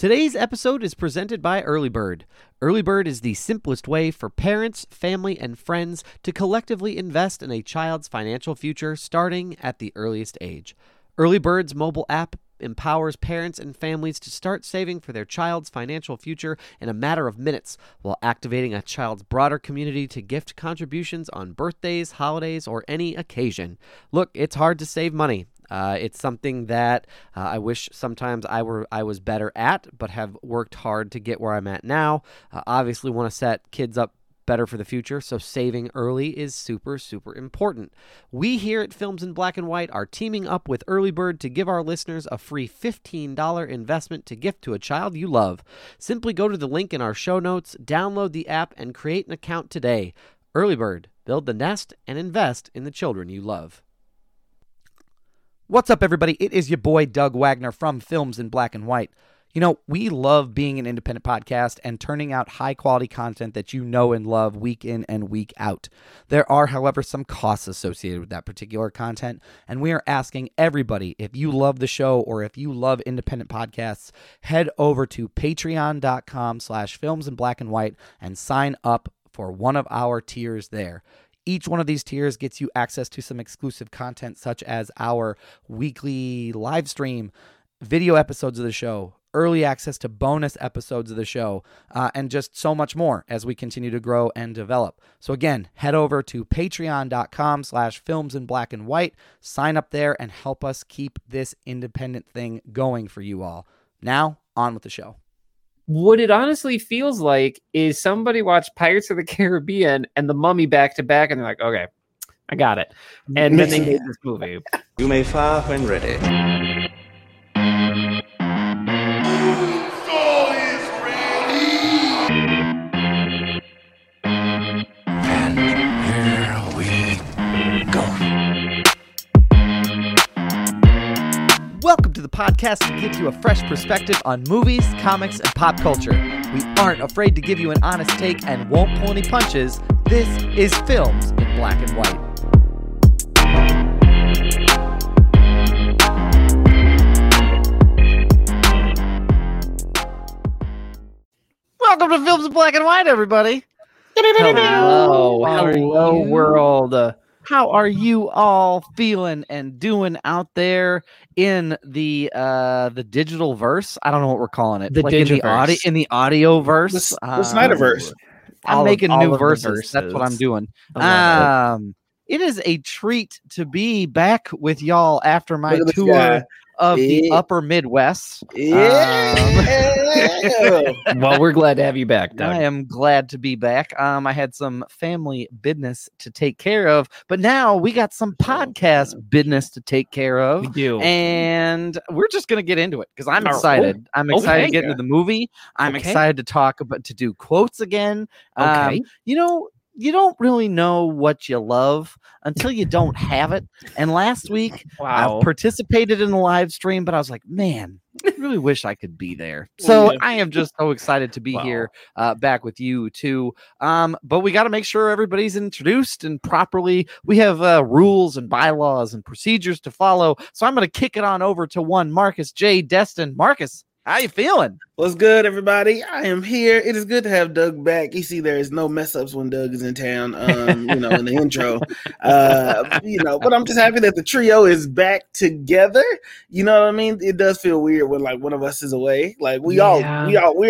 Today's episode is presented by Early Bird. Early Bird is the simplest way for parents, family, and friends to collectively invest in a child's financial future starting at the earliest age. Early Bird's mobile app empowers parents and families to start saving for their child's financial future in a matter of minutes, while activating a child's broader community to gift contributions on birthdays, holidays, or any occasion. Look, it's hard to save money. It's something that I wish sometimes I was better at, but have worked hard to get where I'm at now. Obviously want to set kids up better for the future, so saving early is super, super important. We here at Films in Black and White are teaming up with Early Bird to give our listeners a free $15 investment to gift to a child you love. Simply go to the link in our show notes, download the app, and create an account today. Early Bird, build the nest and invest in the children you love. What's up, everybody? It is your boy, Doug Wagner from Films in Black and White. You know, we love being an independent podcast and turning out high-quality content that you know and love week in and week out. There are, however, some costs associated with that particular content, and we are asking everybody, if you love the show or if you love independent podcasts, head over to patreon.com/filmsinblackandwhite and sign up for one of our tiers there. Each one of these tiers gets you access to some exclusive content, such as our weekly live stream, video episodes of the show, early access to bonus episodes of the show, and just so much more as we continue to grow and develop. So again, head over to patreon.com/filmsinblackandwhite, sign up there, and help us keep this independent thing going for you all. Now, on with the show. What it honestly feels like is somebody watched Pirates of the Caribbean and The Mummy back to back, and they're like, okay, I got it. And then they made this movie. You may fire when ready. Welcome to the podcast that gives you a fresh perspective on movies, comics, and pop culture. We aren't afraid to give you an honest take and won't pull any punches. This is Films in Black and White. Welcome to Films in Black and White, everybody. Hello world. How are you all feeling and doing out there in the digital verse? I don't know what we're calling it. In the audio verse. The Snyderverse. I'm making new verses. That's what I'm doing. It is a treat to be back with y'all after my tour of the Upper Midwest. Yeah. Well, we're glad to have you back, Doug. I am glad to be back. I had some family business to take care of, but now we got some podcast business to take care of. We do. And we're just going to get into it because I'm excited. I'm excited to get into the movie. I'm excited to talk about, to do quotes again. You know, you don't really know what you love until you don't have it. And last week, I participated in the live stream, but I was like, man, I really wish I could be there. So I am just so excited to be here back with you, too. But we got to make sure everybody's introduced and properly. We have rules and bylaws and procedures to follow. So I'm going to kick it on over to one Marcus J. Destin. Marcus, how you feeling? What's good, everybody? I am here. It is good to have Doug back. You see, there is no mess ups when Doug is in town, you know, in the intro. You know, but I'm just happy that the trio is back together. You know what I mean? It does feel weird when like one of us is away. Like we are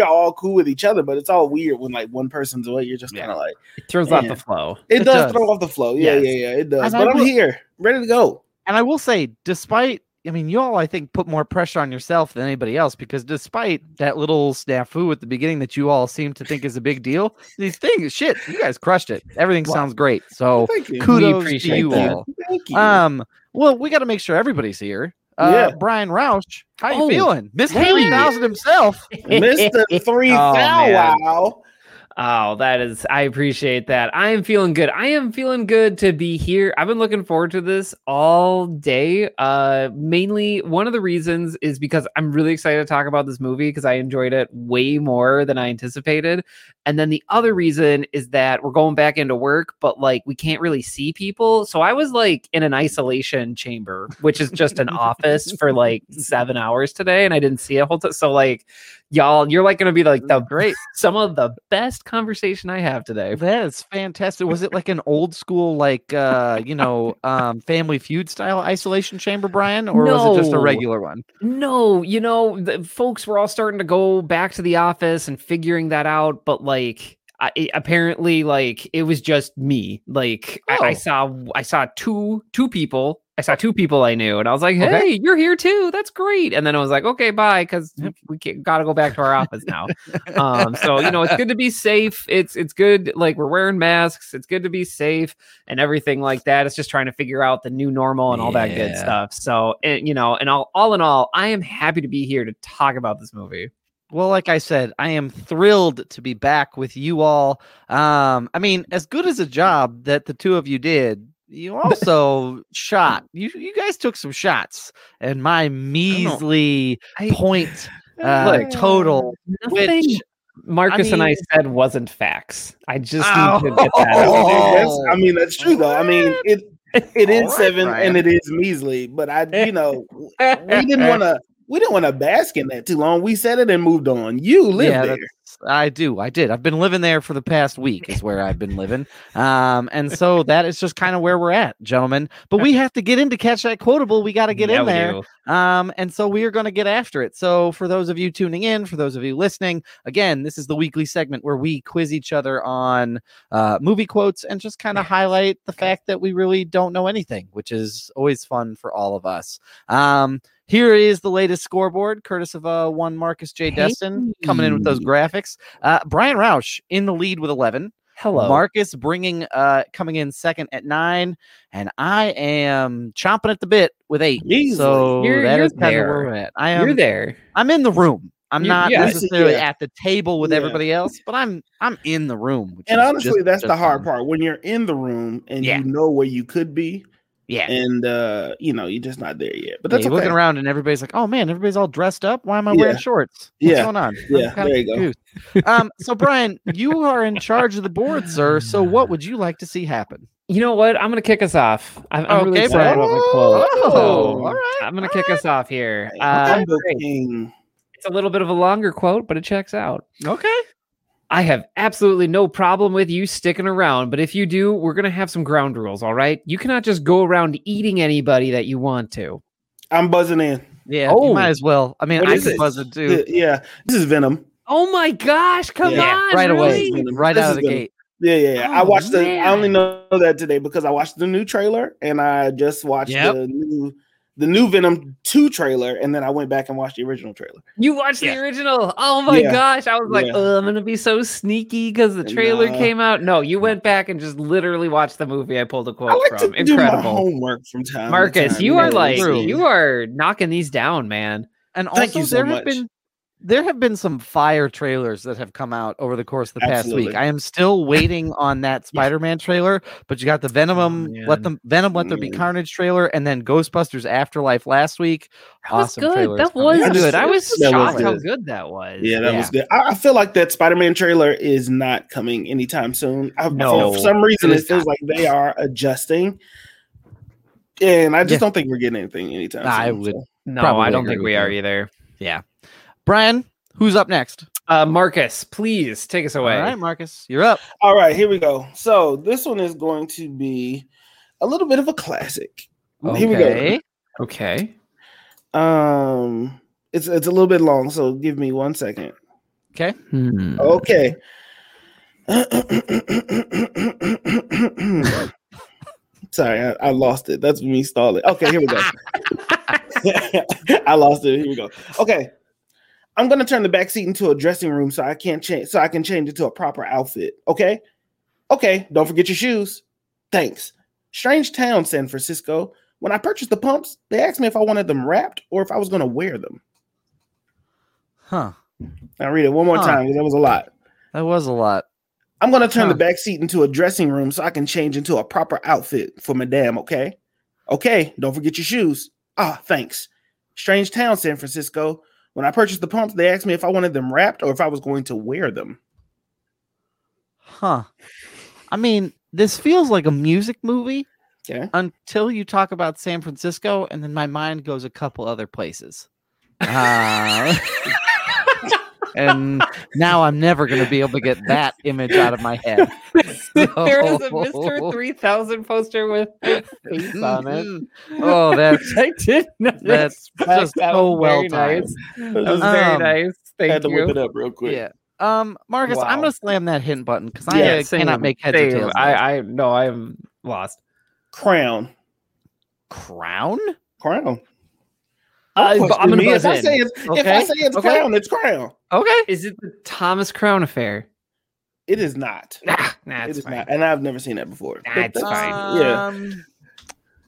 all cool with each other, but it's all weird when like one person's away. You're just kind of like it throws off the flow. It does throw off the flow. Yeah. It does. But I'm here, ready to go. And I will say, despite y'all, I think, put more pressure on yourself than anybody else, because despite that little snafu at the beginning that you all seem to think is a big deal, these things, you guys crushed it. Everything sounds great. So kudos to you all. Thank you. Well, we got to make sure everybody's here. Brian Rausch, how you feeling? Mr. 3000 himself. Mr. 3000. Oh, that is, I appreciate that. I am feeling good. I am feeling good to be here. I've been looking forward to this all day. Mainly one of the reasons is because I'm really excited to talk about this movie because I enjoyed it way more than I anticipated. And then the other reason is that we're going back into work, but like we can't really see people. So I was like in an isolation chamber, which is just an office for like 7 hours today. And I didn't see a whole time. So like, y'all, you're like going to be like the great, some of the best conversation I have today. That is fantastic. Was it like an old school, like, Family Feud style isolation chamber, Brian, or was it just a regular one? No, you know, the folks were all starting to go back to the office and figuring that out. But like, apparently, like, it was just me. Like I saw two people. I saw two people I knew and I was like, hey, okay, you're here too. That's great. And then I was like, okay, bye. Cause we got to go back to our office now. So, you know, it's good to be safe. It's good. Like we're wearing masks. It's good to be safe and everything like that. It's just trying to figure out the new normal and all that good stuff. So, and, you know, and all in all, I am happy to be here to talk about this movie. Well, like I said, I am thrilled to be back with you all. I mean, as good as a job that the two of you did, you also shot. You guys took some shots, and my measly point total, which Marcus and I said wasn't facts. I just need to get that out. I mean, that's true though. I mean, it is right, seven, Brian, and it is measly. But we didn't want to bask in that too long. We said it and moved on. You lived there. I did. I've been living there for the past week is where I've been living. And so that is just kind of where we're at, gentlemen. But we have to get in to catch that quotable. We got to get in there. And so we are going to get after it. So for those of you tuning in, for those of you listening, again, this is the weekly segment where we quiz each other on movie quotes and just kind of highlight the fact that we really don't know anything, which is always fun for all of us. Here is the latest scoreboard, courtesy of one Marcus J. Destin coming in with those graphics. Brian Rausch in the lead with 11. Hello. Marcus coming in second at 9. And I am chomping at the bit with 8. Jeez, so that is kind of where we're at. You're there. I'm in the room. I'm not necessarily at the table with everybody else, but I'm in the room. Which and honestly, that's the hard part. When you're in the room and you know where you could be. Yeah. And, you know, you're just not there yet. But that's okay. Looking around and everybody's like, oh, man, everybody's all dressed up. Why am I wearing shorts? What's going on? Yeah, there you confused. Go. So, Brian, you are in charge of the board, sir. So what would you like to see happen? You know what? I'm going to kick us off. I'm really excited about my quote. So all right, I'm going to kick us off here. It's a little bit of a longer quote, but it checks out. Okay. I have absolutely no problem with you sticking around, but if you do, we're going to have some ground rules, all right? You cannot just go around eating anybody that you want to. I'm buzzing in. Yeah, you might as well. I mean, I can buzz in too. Yeah, this is Venom. Oh my gosh, come on. Right away, right out of the gate. Yeah. I watched I only know that today because I watched the new trailer and I just watched the new Venom 2 trailer, and then I went back and watched the original trailer. You watched the original? Oh my gosh. I was like, I'm going to be so sneaky because the trailer came out. No, you went back and just literally watched the movie I pulled a quote from. Incredible. Do my homework from time Marcus, to time. You are like, you are knocking these down, man. And also, there have been some fire trailers that have come out over the course of the past week. I am still waiting on that Spider-Man trailer, but you got the Venom Let There Be Carnage trailer, and then Ghostbusters Afterlife last week. Awesome trailer. That was good. I was shocked how good that was. Yeah, that was good. I feel like that Spider-Man trailer is not coming anytime soon. For some reason, it feels like they are adjusting, and I just don't think we're getting anything anytime soon. I would. No, I don't think we are either. Yeah. Brian, who's up next? Marcus, please take us away. All right, Marcus, you're up. All right, here we go. So this one is going to be a little bit of a classic. Okay. Here we go. Okay. It's a little bit long, so give me 1 second. Okay. Okay. Sorry, I lost it. That's me stalling. Okay, here we go. I lost it. Here we go. Okay. I'm gonna turn the back seat into a dressing room so I can't change, so I can change it to a proper outfit. Okay. Don't forget your shoes. Thanks. Strange town, San Francisco. When I purchased the pumps, they asked me if I wanted them wrapped or if I was gonna wear them. Huh. I'll read it one more time because that was a lot. I'm going to turn the back seat into a dressing room so I can change into a proper outfit for Madame, okay? Okay, don't forget your shoes. Ah, thanks. Strange town, San Francisco. When I purchased the pumps, they asked me if I wanted them wrapped or if I was going to wear them. Huh. I mean, this feels like a music movie until you talk about San Francisco, and then my mind goes a couple other places. And now I'm never going to be able to get that image out of my head. So. There is a Mr. 3000 poster with face on it. Oh, that's I did notice. That's just that so well timed. Nice. That was very nice. Thank you. I had to whip it up real quick. Yeah. Marcus, wow. I'm going to slam that hint button because I cannot make heads or tails. No, I am lost. Crown. If I say it's Crown, it's Crown. Okay. Is it the Thomas Crown affair? It is not. Nah, it's not. And I've never seen that before. Nah, it's fine. Yeah.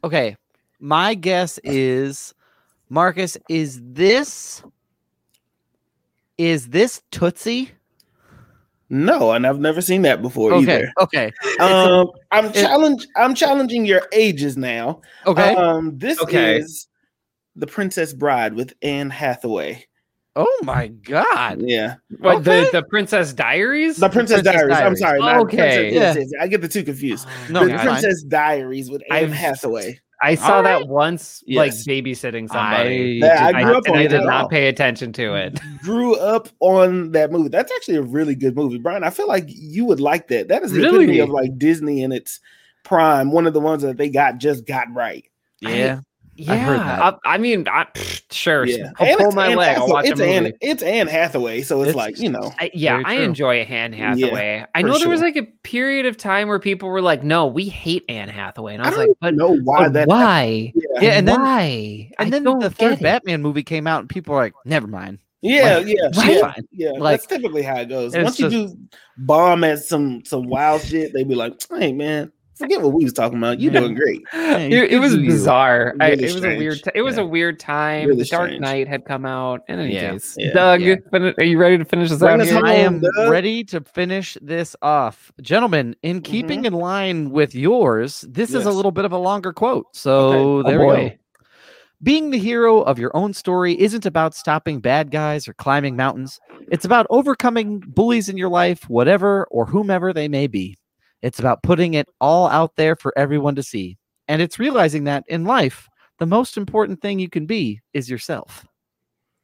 Okay. My guess is, Marcus, is this Tootsie? No, and I've never seen that before either. Okay. I'm challenging your ages now. Okay. This is The Princess Bride with Anne Hathaway. Oh my God! Yeah, what, okay. the Princess Diaries. The Princess Diaries. I'm sorry. Oh, okay, I get the two confused. No, the Princess Diaries with Anne Hathaway. I saw that once, like babysitting somebody. I did not pay attention to it. Grew up on that movie. That's actually a really good movie, Brian. I feel like you would like that. That is the epitome of like Disney in its prime. One of the ones that they got right. Yeah. Yeah, I've heard that. I'll pull my leg. I'll watch a movie. It's Anne Hathaway, so it's like, you know. I enjoy Anne Hathaway. Yeah, I know there was like a period of time where people were like, "No, we hate Anne Hathaway," and I was like, "But no, why? But that why? And then the third Batman movie came out, and people were like, "Never mind." Yeah. Like, that's typically how it goes. Once you do bomb at some wild shit, they be like, "Hey, man. Forget what we was talking about. You're doing great." It was bizarre. It was a weird time. Really, the Dark Knight had come out. And anyways, Doug, are you ready to finish this off? I am ready to finish this off, gentlemen. In keeping in line with yours, this is a little bit of a longer quote. So there we go. Being the hero of your own story isn't about stopping bad guys or climbing mountains. It's about overcoming bullies in your life, whatever or whomever they may be. It's about putting it all out there for everyone to see. And it's realizing that in life, the most important thing you can be is yourself.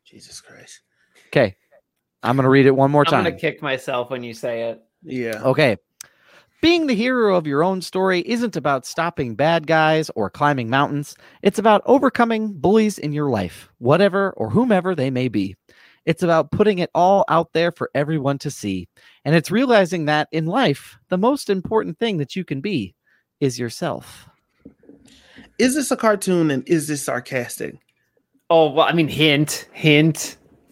Jesus Christ. Okay. I'm going to read it one more time. I'm going to kick myself when you say it. Yeah. Okay. Being the hero of your own story isn't about stopping bad guys or climbing mountains. It's about overcoming bullies in your life, whatever or whomever they may be. It's about putting it all out there for everyone to see. And it's realizing that in life, the most important thing that you can be is yourself. Is this a cartoon and is this sarcastic? Oh, well, I mean, hint.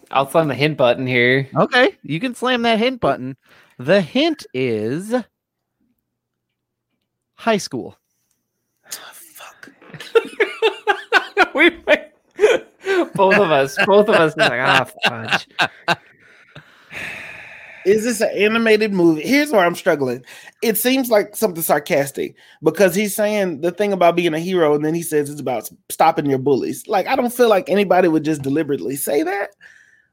I'll slam the hint button here. Okay, you can slam that hint button. The hint is high school. Oh, fuck. Both of us is like, fudge. Is this an animated movie? Here's where I'm struggling. It seems like something sarcastic because he's saying the thing about being a hero, and then he says it's about stopping your bullies. Like, I don't feel like anybody would just deliberately say that,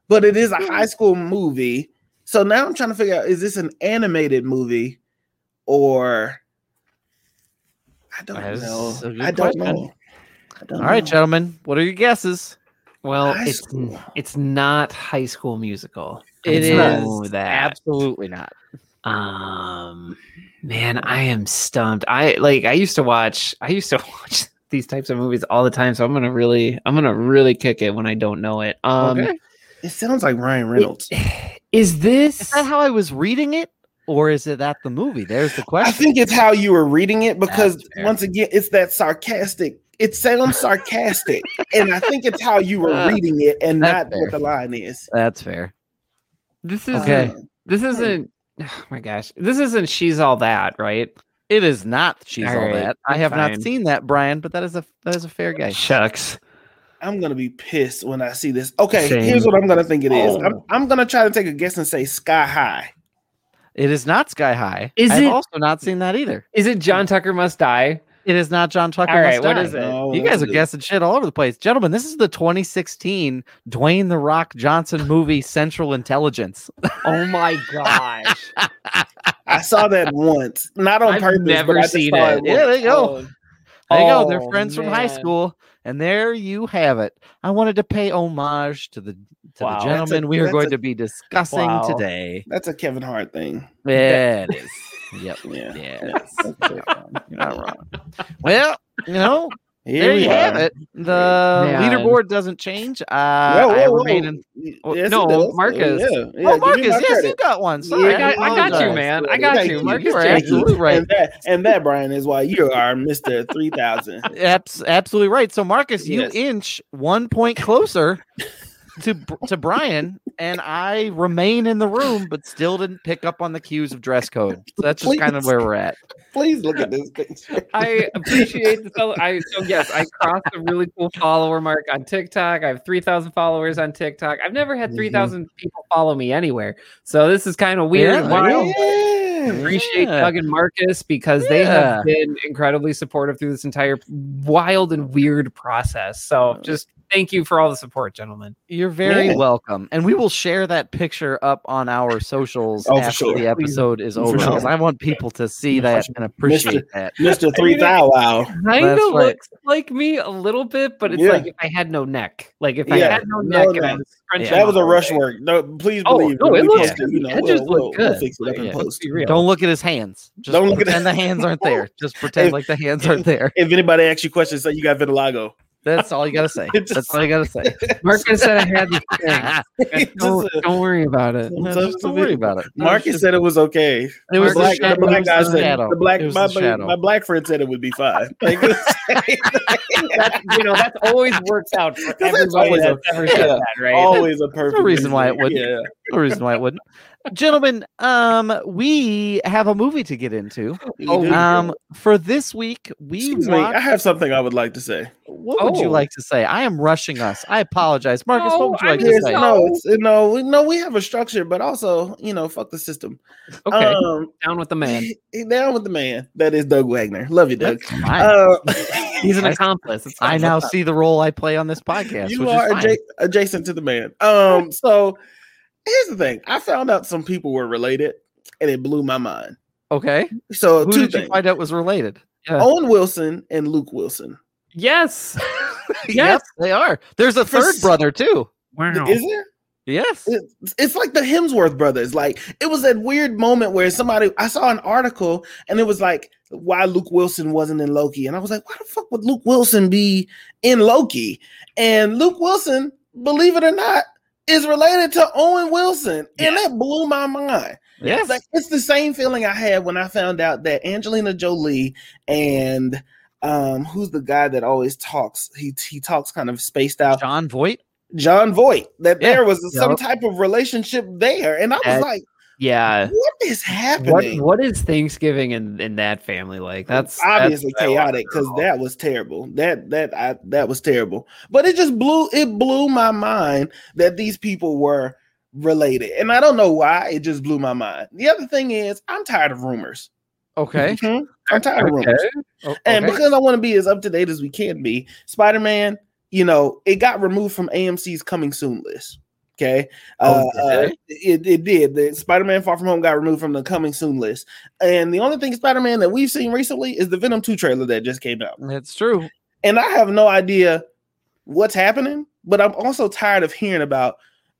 but it is a high school movie. So now I'm trying to figure out, is this an animated movie or I don't know. Right, gentlemen, what are your guesses? Well, it's not High School Musical. Absolutely not. Man, I am stumped. I used to watch these types of movies all the time, so I'm gonna really kick it when I don't know it. Okay. It sounds like Ryan Reynolds. Is that how I was reading it? Or is it at the movie? There's the question. I think it's how you were reading it because, once again, it's that sarcastic. It sounds sarcastic, and I think it's how you were reading it and not what the line is. That's fair. This isn't. Oh my gosh, this isn't She's All That, right? It is not She's All That. I have not seen that, Brian, but that is a fair guess. Shucks. I'm gonna be pissed when I see this. Okay, Here's what I'm gonna think it is. I'm gonna try to take a guess and say Sky High. It is not Sky High. I've also not seen that either. Is it John Tucker Must Die? It is not John Tucker Must Die. All right, what is it? No, you guys are guessing shit all over the place. Gentlemen, this is the 2016 Dwayne "The Rock" Johnson movie, Central Intelligence. Oh my gosh. I saw that once. Not on purpose. I've never seen it. Yeah, there you go. There you go. They're friends from high school. And there you have it. I wanted to pay homage to the gentleman we are going to be discussing today. That's a Kevin Hart thing. Yeah, it is. Yep. Yeah. Yes. You're not wrong. Well, there you have it. The leaderboard doesn't change. Marcus. Yeah. Yeah, oh, Marcus, you got one. Sorry. Yeah, I got you, man. I got you. Marcus, you're absolutely right. And that, Brian, is why you are Mr. 3000. Absolutely right. So, Marcus, you inch 1 point closer to Brian, and I remain in the room, but still didn't pick up on the cues of dress code. So that's just kind of where we're at. Please look at this picture. I appreciate the fellow. I crossed a really cool follower mark on TikTok. I have 3,000 followers on TikTok. I've never had 3,000 people follow me anywhere. So this is kind of weird. Yeah. Wild. Yeah. Appreciate Doug and Marcus because they have been incredibly supportive through this entire wild and weird process. So just thank you for all the support, gentlemen. You're very welcome. And we will share that picture up on our socials after the episode is over. Because I want people to see that and appreciate that. Mr. 3000. Kind of looks like me a little bit, but it's like if I had no neck. Like if I had no neck. And I was that was a rush work. No, please believe me. It looks good. We'll fix it up in post. Don't look at his hands. Just pretend the hands aren't there. Just pretend like the hands aren't there. If anybody asks you questions, say you got vitiligo. That's all you gotta say. That's all you gotta say. Marcus said I had this thing. Don't worry about it. Don't worry about it. Marcus said it was okay. It was black. The black guy said the black. My black friend said it would be fine. Like, that always works out for everybody. Always a perfect reason why it wouldn't. Yeah. No reason why it wouldn't. Gentlemen, we have a movie to get into. For this week, I have something I would like to say. What would you like to say? I am rushing us. I apologize, Marcus. What would you like to say? No, we have a structure, but also, fuck the system. Okay, down with the man. Down with the man. That is Doug Wagner. Love you, Doug. He's an accomplice. I now see the role I play on this podcast. You are adjacent to the man. So. Here's the thing. I found out some people were related, and it blew my mind. Okay. So Who did you find out was related? Yeah. Owen Wilson and Luke Wilson. Yes. Yes, they are. There's a third brother, too. Wow. Is there? Yes. It's like the Hemsworth brothers. Like, it was that weird moment where I saw an article, and it was like, why Luke Wilson wasn't in Loki. And I was like, why the fuck would Luke Wilson be in Loki? And Luke Wilson, believe it or not, is related to Owen Wilson, and that blew my mind. Yes. It's, it's the same feeling I had when I found out that Angelina Jolie and who's the guy that always talks? He talks kind of spaced out. John Voight. There was some type of relationship there, and I was like, yeah, what is happening? What is Thanksgiving in that family like? That's obviously chaotic because that was terrible. That was terrible. But it just blew my mind that these people were related, and I don't know why. It just blew my mind. The other thing is, I'm tired of rumors. Okay, mm-hmm. I'm tired of rumors, and because I want to be as up to date as we can be, Spider-Man, it got removed from AMC's coming soon list. Okay. It did. The Spider-Man Far From Home got removed from the coming soon list. And the only thing Spider-Man that we've seen recently is the Venom 2 trailer that just came out. That's true. And I have no idea what's happening, but I'm also tired of hearing about,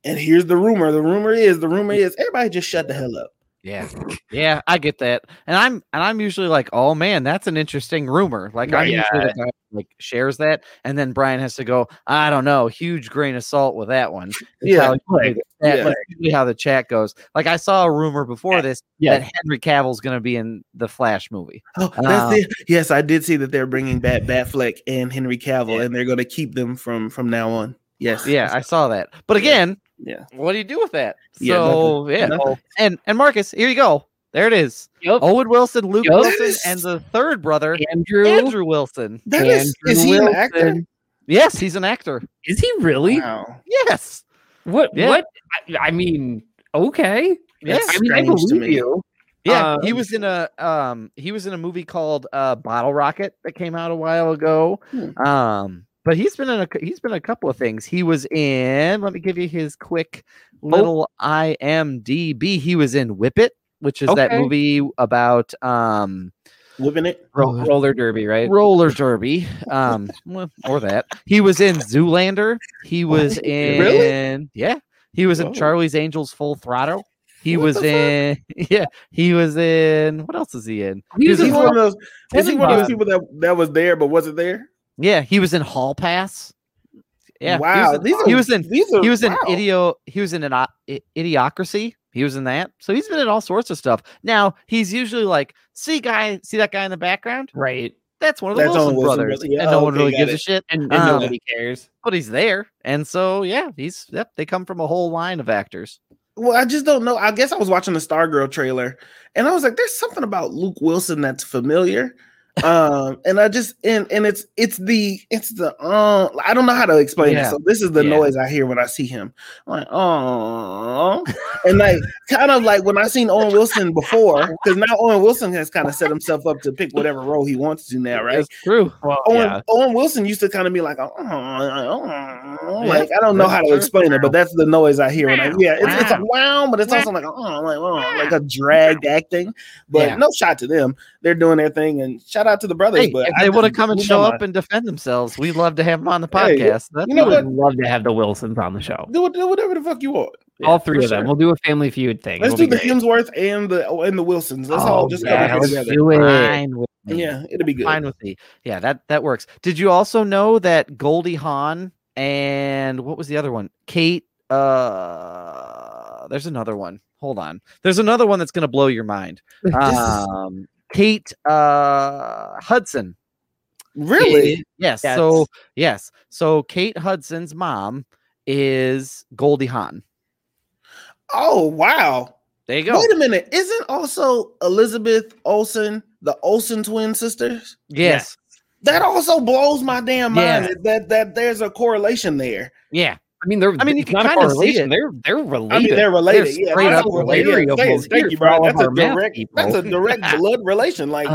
and here's the rumor. The rumor is everybody just shut the hell up. Yeah. Yeah, I get that. And I'm usually like, oh man, that's an interesting rumor. Like I'm usually the guy who shares that. And then Brian has to go, I don't know, huge grain of salt with that one. That's usually how the chat goes. Like I saw a rumor before this that Henry Cavill's going to be in the Flash movie. Oh, that's it. Yes, I did see that they're bringing back Batfleck and Henry Cavill and they're going to keep them from now on. Yes. Yeah, I saw that. But again, what do you do with that? So nothing. And Marcus, here you go. There it is. Yep. Owen Wilson, Luke Wilson, and the third brother, Andrew Wilson. Is he an actor? Yes, he's an actor. Is he really? Wow. Yes. What? I mean, okay. Yeah, I mean, I believe you. Yeah, he was in a movie called Bottle Rocket that came out a while ago. But he's been in a couple of things. He was in, let me give you his quick little IMDb. He was in Whip It, which is that movie about living it roller derby, right? Roller derby, or that. He was in Zoolander. He was in He was in Charlie's Angels Full Throttle. He was in what else is he in? He's one of those. Is he one of those people that was there but wasn't there? Yeah, he was in Hall Pass. Yeah, wow. He was in an Idiocracy. He was in that, so he's been in all sorts of stuff. Now he's usually like, see that guy in the background, right? That's one of the Wilson brothers, and no one really gives a shit, and nobody cares. But he's there, and so they come from a whole line of actors. Well, I just don't know. I guess I was watching the Stargirl trailer, and I was like, "There's something about Luke Wilson that's familiar." And I just and it's the I don't know how to explain it. So this is the noise I hear when I see him. I'm like, oh, and like kind of like when I seen Owen Wilson before, because now Owen Wilson has kind of set himself up to pick whatever role he wants to now, right? That's true. Well, Owen Wilson used to kind of be like, I don't know how to explain it, but that's the noise I hear when I it's a wow, but it's also like like a dragged acting. But no shot to them, they're doing their thing, and shout out to the brothers. But if they want to come and show up and defend themselves, we'd love to have them on the podcast. We'd love to have the Wilsons on the show. Do whatever the fuck you want. Yeah, all three of them. We'll do a family feud thing. Let's do the Hemsworth and the Wilsons. Let's all just come together. It'll be good. Fine with me. Yeah, that works. Did you also know that Goldie Hawn and what was the other one? Kate. There's another one. Hold on. There's another one that's going to blow your mind. Kate Hudson. Really? Yes. So Kate Hudson's mom is Goldie Hawn. Oh, wow. There you go. Wait a minute. Isn't also Elizabeth Olsen the Olsen twin sisters? Yes. That also blows my damn mind that there's a correlation there. Yeah. I mean, you can kind of see it. They're related. I mean, they're related. They're straight up related. Thank you, bro. That's a direct blood relation. Like,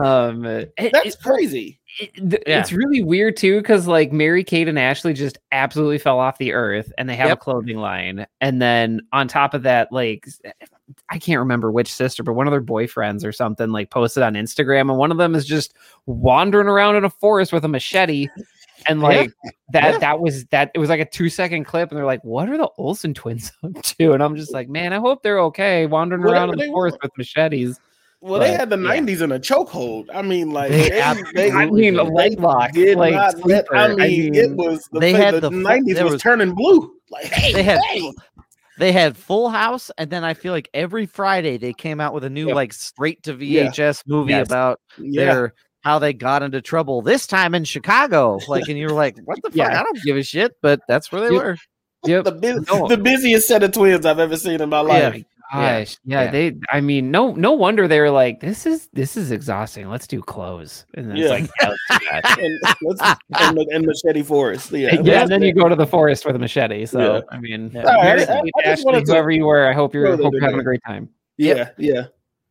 that's crazy. It's really weird too, because like Mary Kate and Ashley just absolutely fell off the earth, and they have a clothing line. And then on top of that, like, I can't remember which sister, but one of their boyfriends or something like posted on Instagram, and one of them is just wandering around in a forest with a machete. And like that was it was like a 2-second clip, and they're like, "What are the Olsen twins up to?" And I'm just like, "Man, I hope they're okay wandering around in the forest with machetes." Well, they had the 90s in a chokehold. I mean, like, a leg lock. It was the 90s was turning blue. Like, they had Full House, and then I feel like every Friday they came out with a new like straight to VHS movie about their. How they got into trouble this time in Chicago. Like, and you were like, what the fuck? I don't give a shit, but that's where they were. Yep. The busiest set of twins I've ever seen in my life. Gosh. Yeah. No wonder they were like, this is exhausting. Let's do clothes. And then and machete forest. Yeah. And then you go to the forest with a machete. So, whoever you were, I hope you're having a great time. Yeah.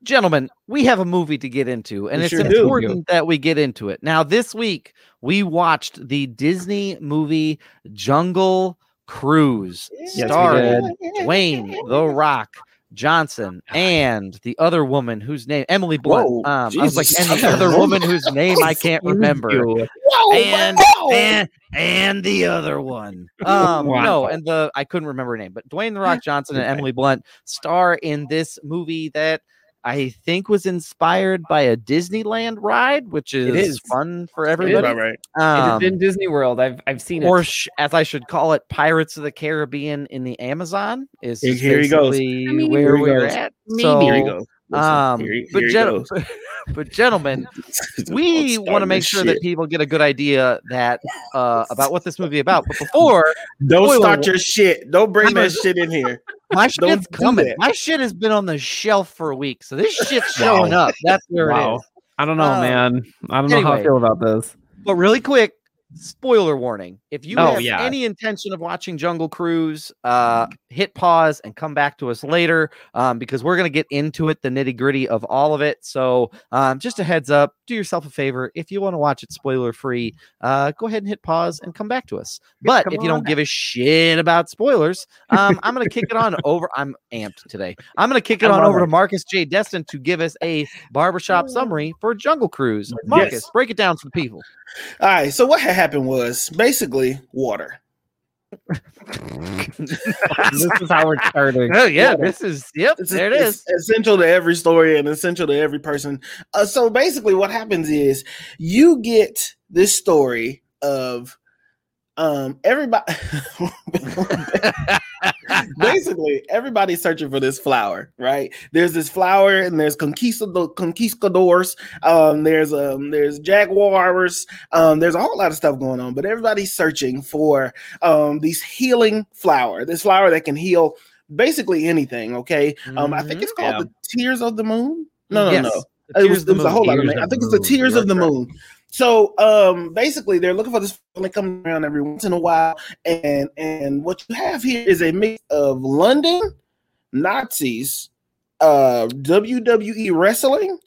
Gentlemen, we have a movie to get into, and it's important that we get into it. Now, this week, we watched the Disney movie Jungle Cruise, starring Dwayne "The Rock" Johnson and the other woman whose name, Emily Blunt. I was like, and the other woman whose name I can't remember. And the other one. I couldn't remember her name, but Dwayne "The Rock" Johnson and Emily Blunt star in this movie that I think was inspired by a Disneyland ride, which is fun for everybody. Right. It is in Disney World. I've seen it. Or as I should call it, Pirates of the Caribbean in the Amazon is here. He goes. Where we're at. So, here he goes. But gentlemen, we want to make sure that people get a good idea that about what this movie is about. But before, don't start your shit. Don't bring that shit in here. My shit's coming. My shit has been on the shelf for a week, so this shit's showing up. That's where it is. I don't know, man. I don't know how I feel about this. But really quick, spoiler warning. If you have any intention of watching Jungle Cruise, hit pause and come back to us later, because we're going to get into it, the nitty-gritty of all of it. So just a heads up, do yourself a favor. If you want to watch it spoiler-free, go ahead and hit pause and come back to us. But if you don't give a shit about spoilers, I'm going to kick it on over. I'm amped today. I'm going to kick it on over to Marcus J. Destin to give us a barbershop summary for Jungle Cruise. Marcus, break it down for the people. All right, so what happened was basically water. This is how we're starting. Oh yeah, this is it's essential to every story and essential to every person. So basically what happens is you get this story of everybody basically everybody's searching for this flower, right? There's this flower and there's conquistadors, there's jaguars, there's a whole lot of stuff going on, but everybody's searching for this healing flower, this flower that can heal basically anything. Okay. I think it's called the Tears of the Moon. No, it was a whole lot of names. I think it's the Tears of the Moon. So basically they're looking for this flower. They come around every once in a while, and what you have here is a mix of London, Nazis, WWE wrestling,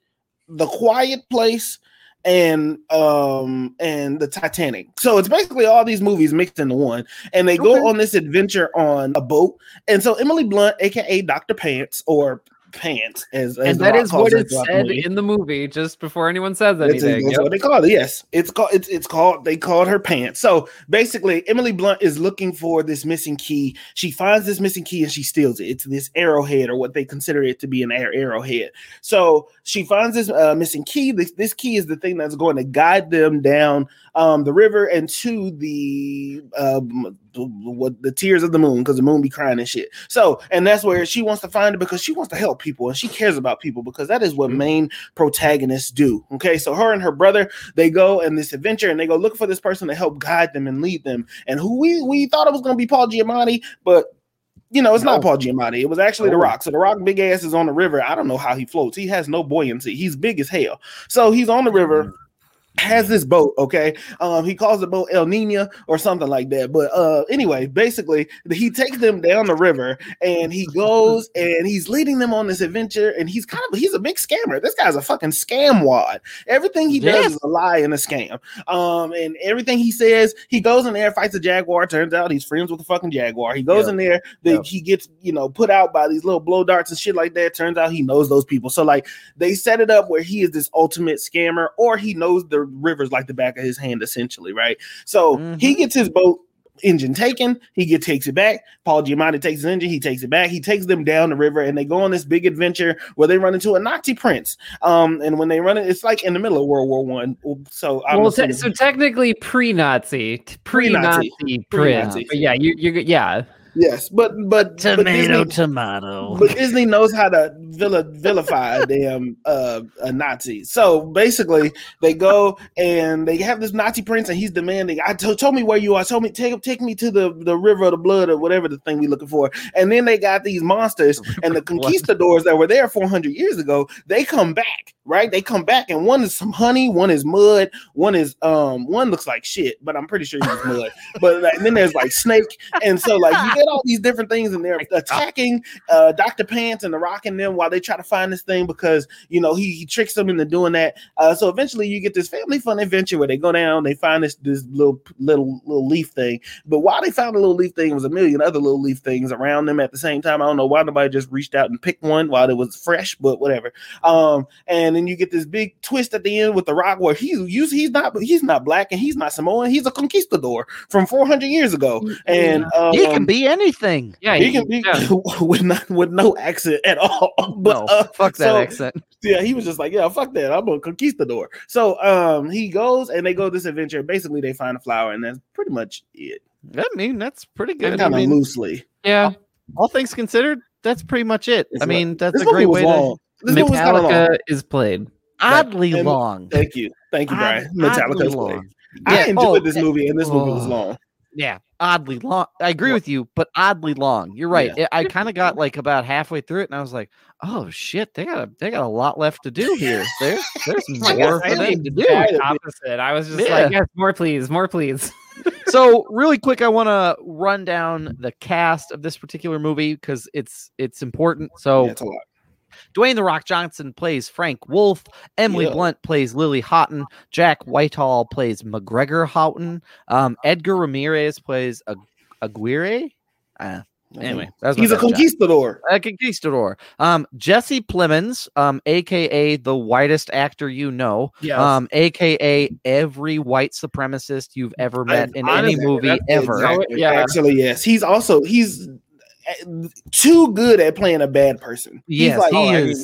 The Quiet Place, and the Titanic. So it's basically all these movies mixed into one, and they go on this adventure on a boat. And so Emily Blunt, aka Dr. Pants, or Pants, as that is what it said in the movie, just before anyone says anything. That's what they call it. Yes, it's called. They called her Pants. So basically, Emily Blunt is looking for this missing key. She finds this missing key and she steals it. It's this arrowhead, or what they consider it to be, an arrowhead. So she finds this missing key. This key is the thing that's going to guide them down the river and to the Tears of the Moon, because the moon be crying and shit. So, and that's where she wants to find it, because she wants to help people and she cares about people, because that is what main protagonists do. Okay, so her and her brother, they go in this adventure and they go look for this person to help guide them and lead them. And who we thought it was going to be Paul Giamatti, but it's not Paul Giamatti. It was actually The Rock. So The Rock, big ass, is on the river. I don't know how he floats. He has no buoyancy. He's big as hell. So he's on the river. Has this boat, okay? He calls the boat El Nino or something like that. But anyway, basically, he takes them down the river and he goes and he's leading them on this adventure. And he's a big scammer. This guy's a fucking scam wad. Everything he does is a lie and a scam. And everything he says, he goes in there, fights a jaguar. Turns out he's friends with the fucking jaguar. He goes in there, he gets put out by these little blow darts and shit like that. Turns out he knows those people. So like they set it up where he is this ultimate scammer, or he knows the river's like the back of his hand, essentially, right? So he gets his boat engine taken, takes it back. Paul Giamatti takes his engine, he takes it back. He takes them down the river and they go on this big adventure where they run into a Nazi prince. And when they run it, it's like in the middle of World War I. So so technically pre-Nazi prince. But yeah, you yes, but tomato. But Disney knows how to vilify a Nazi. So basically, they go and they have this Nazi prince, and he's demanding, "Tell me where you are. Tell me, take me to the river of the blood, or whatever the thing we're looking for." And then they got these monsters and the conquistadors that were there 400 years ago. They come back, right? They come back, and one is some honey, one is mud, one is one looks like shit, but I'm pretty sure he's mud. But and then there's like snake, and so like you get all these different things, and they're attacking Dr. Pants and The Rock and them while they try to find this thing, because he tricks them into doing that. So eventually you get this family fun adventure where they go down, they find this little leaf thing. But while they found the little leaf thing, there was a million other little leaf things around them at the same time. I don't know why nobody just reached out and picked one while it was fresh, but whatever. And then you get this big twist at the end with The Rock, where he's not black and he's not Samoan. He's a conquistador from 400 years ago, and he can be anything. Yeah, he can be with no accent at all. But fuck that accent. Yeah, he was just like, yeah, fuck that. I'm a conquistador. So he goes and they go this adventure. Basically, they find a flower, and that's pretty much it. I mean, that's pretty good. Kind of loosely. Yeah. All things considered, that's pretty much it. It's that's a great way to. Metallica is played oddly long. Thank you, Brian. Metallica is played. I enjoyed this movie, and this movie was long. Yeah, oddly long. I agree with you, but oddly long. You're right. Yeah. I kind of got like about halfway through it, and I was like, "Oh shit, they got a lot left to do here. There's more for them to do." Opposite. I was just like, "Yes, more please." So really quick, I want to run down the cast of this particular movie because it's important. So it's a lot. Dwayne "The Rock" Johnson plays Frank Wolf. Emily Blunt plays Lily Houghton. Jack Whitehall plays McGregor Houghton. Edgar Ramirez plays Aguirre. Anyway, he's a conquistador. Jesse Plemons, a.k.a. the whitest actor you know, a.k.a. every white supremacist you've ever met in any movie ever. Exactly, actually, yes. He's too good at playing a bad person. Yes,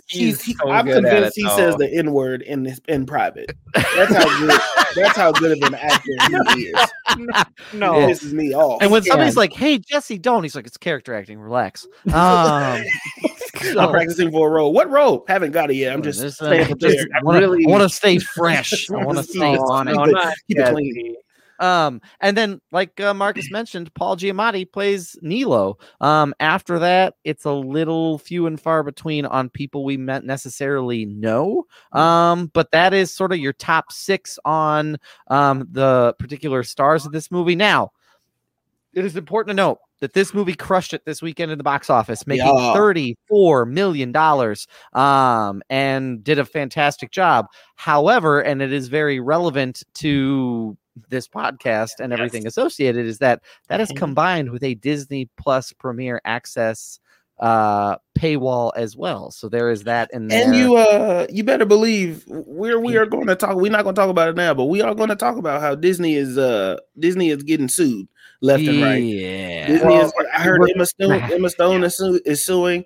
he is. I'm convinced he says the N-word in private. That's how good. That's how good of an actor he is. No, this is me off. And when somebody's like, "Hey, Jesse, don't," he's like, "It's character acting. Relax." I'm practicing for a role. What role? Haven't got it yet. I'm just staying prepared. I want to stay fresh. I want to stay on it. And then, like Marcus mentioned, Paul Giamatti plays Nilo. After that, it's a little few and far between on people we met necessarily know. But that is sort of your top six on the particular stars of this movie. Now, it is important to note that this movie crushed it this weekend in the box office, making $34 million and did a fantastic job. However, and it is very relevant to this podcast and everything associated, is that is combined with a Disney Plus premiere access paywall as well. So there is that in there. And you better believe we are going to talk. We're not going to talk about it now, but we are going to talk about how Disney is getting sued left and right. Yeah, I heard Emma Stone is suing.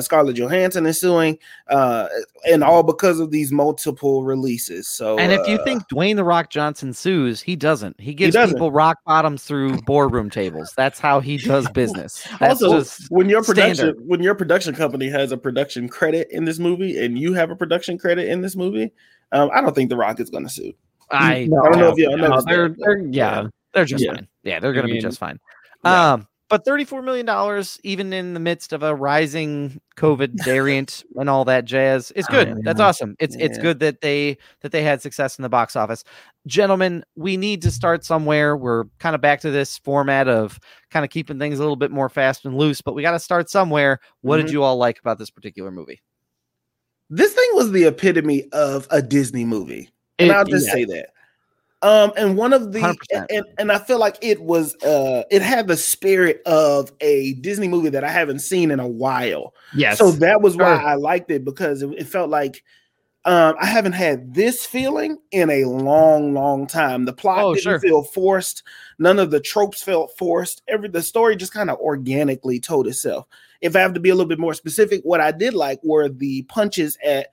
Scarlett Johansson is suing, and all because of these multiple releases. So, and if you think Dwayne "The Rock" Johnson sues, he doesn't. He gives people rock bottoms through boardroom tables. That's how he does business. That's also, when your production company has a production credit in this movie, and you have a production credit in this movie, I don't think "The Rock" is going to sue. I don't know if they're just fine. Yeah, they're going to be just fine. Yeah. But $34 million, even in the midst of a rising COVID variant and all that jazz, is good. That's awesome. It's good that they had success in the box office. Gentlemen, we need to start somewhere. We're kind of back to this format of kind of keeping things a little bit more fast and loose, but we got to start somewhere. What did you all like about this particular movie? This thing was the epitome of a Disney movie. And I'll just say that. And one of the, and I feel like it was, it had the spirit of a Disney movie that I haven't seen in a while. Yes. So that was why I liked it, because it felt like, I haven't had this feeling in a long, long time. The plot didn't feel forced. None of the tropes felt forced. The story just kind of organically told itself. If I have to be a little bit more specific, what I did like were the punches at,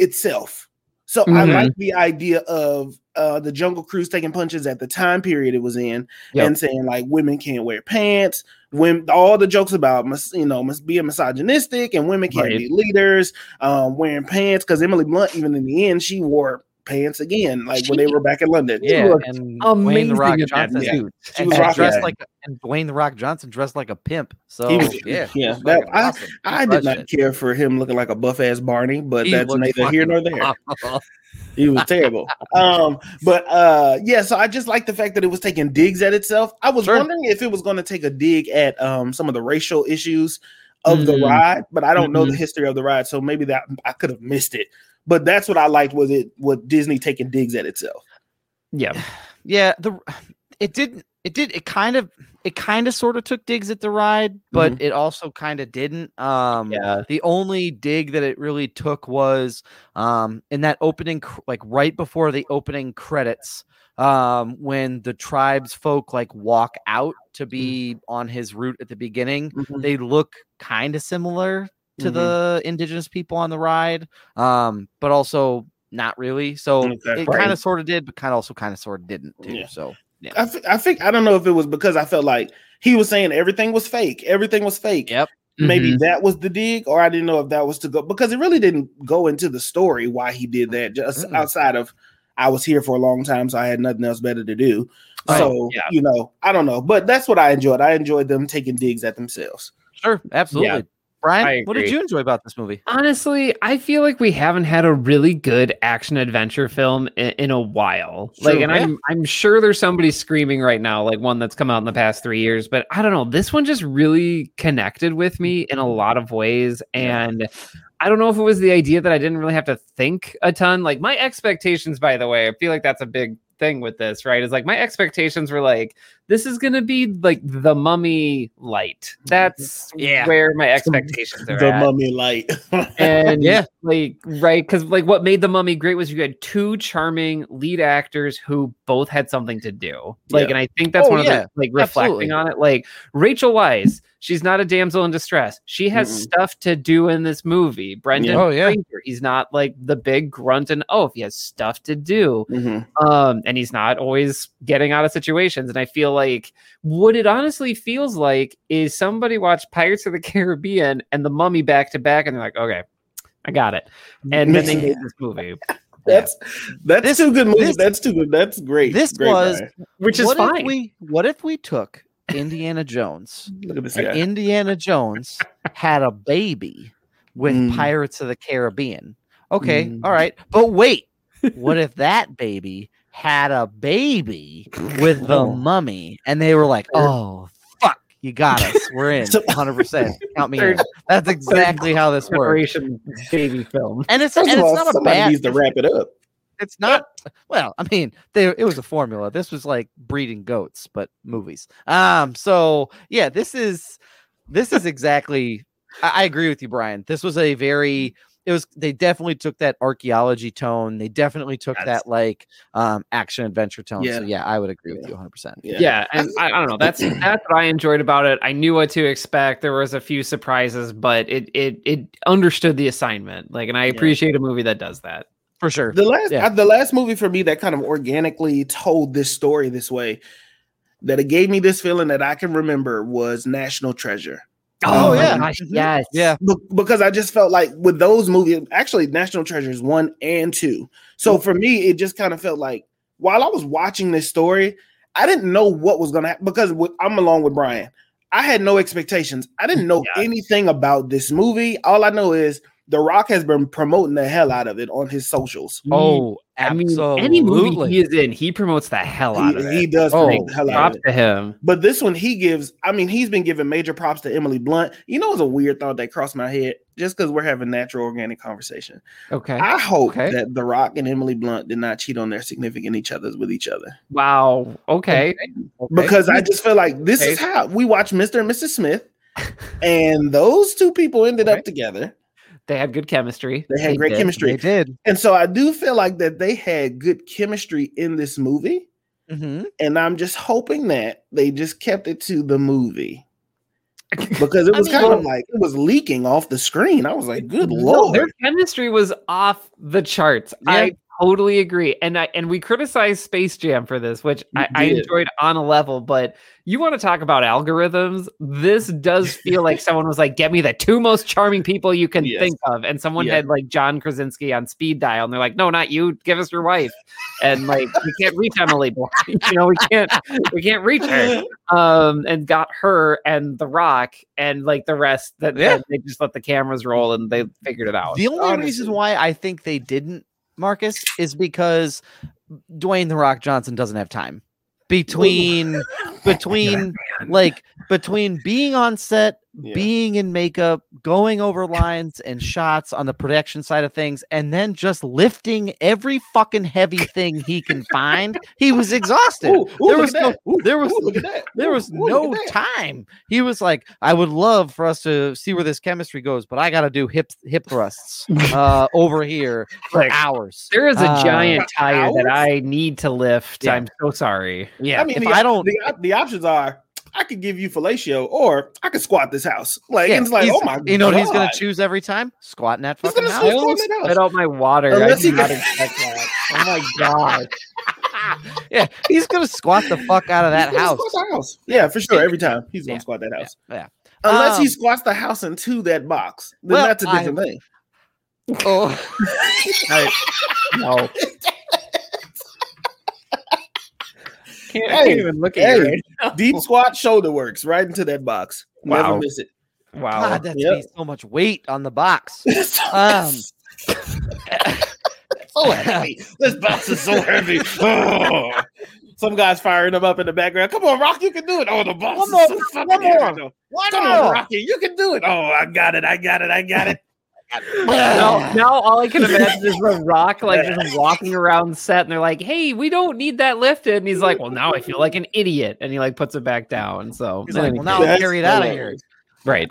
itself. So I like the idea of the Jungle Cruise taking punches at the time period it was in, and saying like women can't wear pants, all the jokes about must be misogynistic and women can't be leaders, wearing pants, because Emily Blunt, even in the end, she wore pants again, like when they were back in London. Yeah, and amazing. Dwayne "The Rock" Johnson, Dwayne "The Rock" Johnson dressed like a pimp. So awesome. I did not care for him looking like a buff ass Barney, but that's neither here nor there. He was terrible. So I just like the fact that it was taking digs at itself. I was wondering if it was going to take a dig at some of the racial issues of the ride, but I don't know the history of the ride, so maybe that I could have missed it. But that's what I liked was Disney taking digs at itself. Yeah. Yeah. It kind of sort of took digs at the ride, but it also kind of didn't. The only dig that it really took was in that opening, like right before the opening credits, when the tribesfolk like walk out to be on his route at the beginning, they look kind of similar to the indigenous people on the ride, but also not really. So it kind of sort of did, but kind of also kind of sort of didn't too. Yeah. So I think, I don't know if it was because I felt like he was saying everything was fake. Everything was fake. Yep. Maybe that was the dig, or I didn't know if that was to go, because it really didn't go into the story why he did that, just outside of, I was here for a long time, so I had nothing else better to do. Right. So, yeah. You know, I don't know. But that's what I enjoyed. I enjoyed them taking digs at themselves. Sure, absolutely. Yeah. Brian, what did you enjoy about this movie? Honestly, I feel like we haven't had a really good action adventure film in a while. Sure, like, and yeah. I'm sure there's somebody screaming right now, like one that's come out in the past 3 years. But I don't know. This one just really connected with me in a lot of ways. And I don't know if it was the idea that I didn't really have to think a ton. Like my expectations, by the way, I feel like that's a big thing with this, right? Is like my expectations were like, this is gonna be like The Mummy light. That's where my expectations are. The Mummy light. And right, because like what made The Mummy great was you had two charming lead actors who both had something to do. Like, and I think that's one of the like reflecting on it. Like Rachel Weisz, she's not a damsel in distress. She has stuff to do in this movie. Brendan Fraser, he's not like the big grunt and he has stuff to do. Mm-hmm. And he's not always getting out of situations. And I feel like what it honestly feels like is somebody watched Pirates of the Caribbean and The Mummy back to back, and they're like, okay, I got it. And then they made this movie. That's two good movies. That's too good. That's great. This great was guy. Which is what fine. What if we took Indiana Jones? Look at this guy. Indiana Jones had a baby with Pirates of the Caribbean. Okay, all right. But wait, what if that baby had a baby with The Mummy, and they were like, "Oh fuck, you got us. We're in 100%. Count me in." That's exactly how this works. Baby film, and it's not a bad. Needs to wrap it up. It's not. Well, I mean, it was a formula. This was like breeding goats, but movies. So yeah, this is exactly. I agree with you, Brian. This was a very. It was. They definitely took that archaeology tone. They definitely took that like action adventure tone. Yeah. So yeah, I would agree with you 100%. Yeah, and I don't know. That's what I enjoyed about it. I knew what to expect. There was a few surprises, but it understood the assignment. Like, and I appreciate a movie that does that for sure. The last movie for me that kind of organically told this story this way, that it gave me this feeling that I can remember, was National Treasure. Oh yeah, yes, yeah. Because I just felt like with those movies, actually, National Treasures 1 and 2. So for me, it just kind of felt like while I was watching this story, I didn't know what was gonna happen. Because I'm along with Brian, I had no expectations. I didn't know anything about this movie. All I know is The Rock has been promoting the hell out of it on his socials. Oh, absolutely. I mean, any movie he is in, he promotes the hell out of it. He does promote the hell out of it. Props to him. But this one he gives, I mean, he's been giving major props to Emily Blunt. You know, it's a weird thought that crossed my head just because we're having natural, organic conversation. Okay. I hope that The Rock and Emily Blunt did not cheat on their significant with each other. Wow. Okay. Because I just feel like this is how we watch Mr. and Mrs. Smith, and those two people ended up together. They had good chemistry. They had great chemistry. They did. And so I do feel like that they had good chemistry in this movie. Mm-hmm. And I'm just hoping that they just kept it to the movie. Because it was kind of like it was leaking off the screen. I was like, good Lord. Their chemistry was off the charts. Yeah. I totally agree. And we criticized Space Jam for this, which I enjoyed on a level, but you want to talk about algorithms? This does feel like someone was like, get me the two most charming people you can think of. And someone had like John Krasinski on speed dial. And they're like, no, not you. Give us your wife. And like, we can't reach Emily. You know, we can't reach her. And got her and The Rock and like the rest that they just let the cameras roll and they figured it out. The only reason why I think they didn't, Marcus, is because Dwayne "The Rock" Johnson doesn't have time between being on set, being in makeup, going over lines and shots on the production side of things, and then just lifting every fucking heavy thing he can find. He was exhausted. There was no time. He was like, I would love for us to see where this chemistry goes, but I got to do hip thrusts over here for hours. There is a giant tire that I need to lift. Yeah. I'm so sorry. Yeah, I mean, the options are, I could give you fellatio, or I could squat this house. Like, it's like, oh my god. You know what he's gonna choose every time? Squatting that fucking house. He's gonna spit out my water. Unless I did not expect that. Oh my god. Yeah, he's gonna squat the fuck out of that house. Yeah, for sure. Every time he's gonna squat that house. Yeah. Unless he squats the house into that box. Then that's a different thing. Oh. No. I can't even look at it. Right. Deep squat shoulder works right into that box. Wow. Never miss it. Wow. God, that's so much weight on the box. So heavy. This box is so heavy. Oh. Some guy's firing him up in the background. Come on, Rock, you can do it. Oh, the box is so fucking heavy. Come on, Rocky, you can do it. Oh, I got it. Now all I can imagine is The Rock like just walking around the set and they're like, hey, we don't need that lifted, and he's like, well, now I feel like an idiot, and he like puts it back down. So he's like, well, now I'll carry it out of here. Right.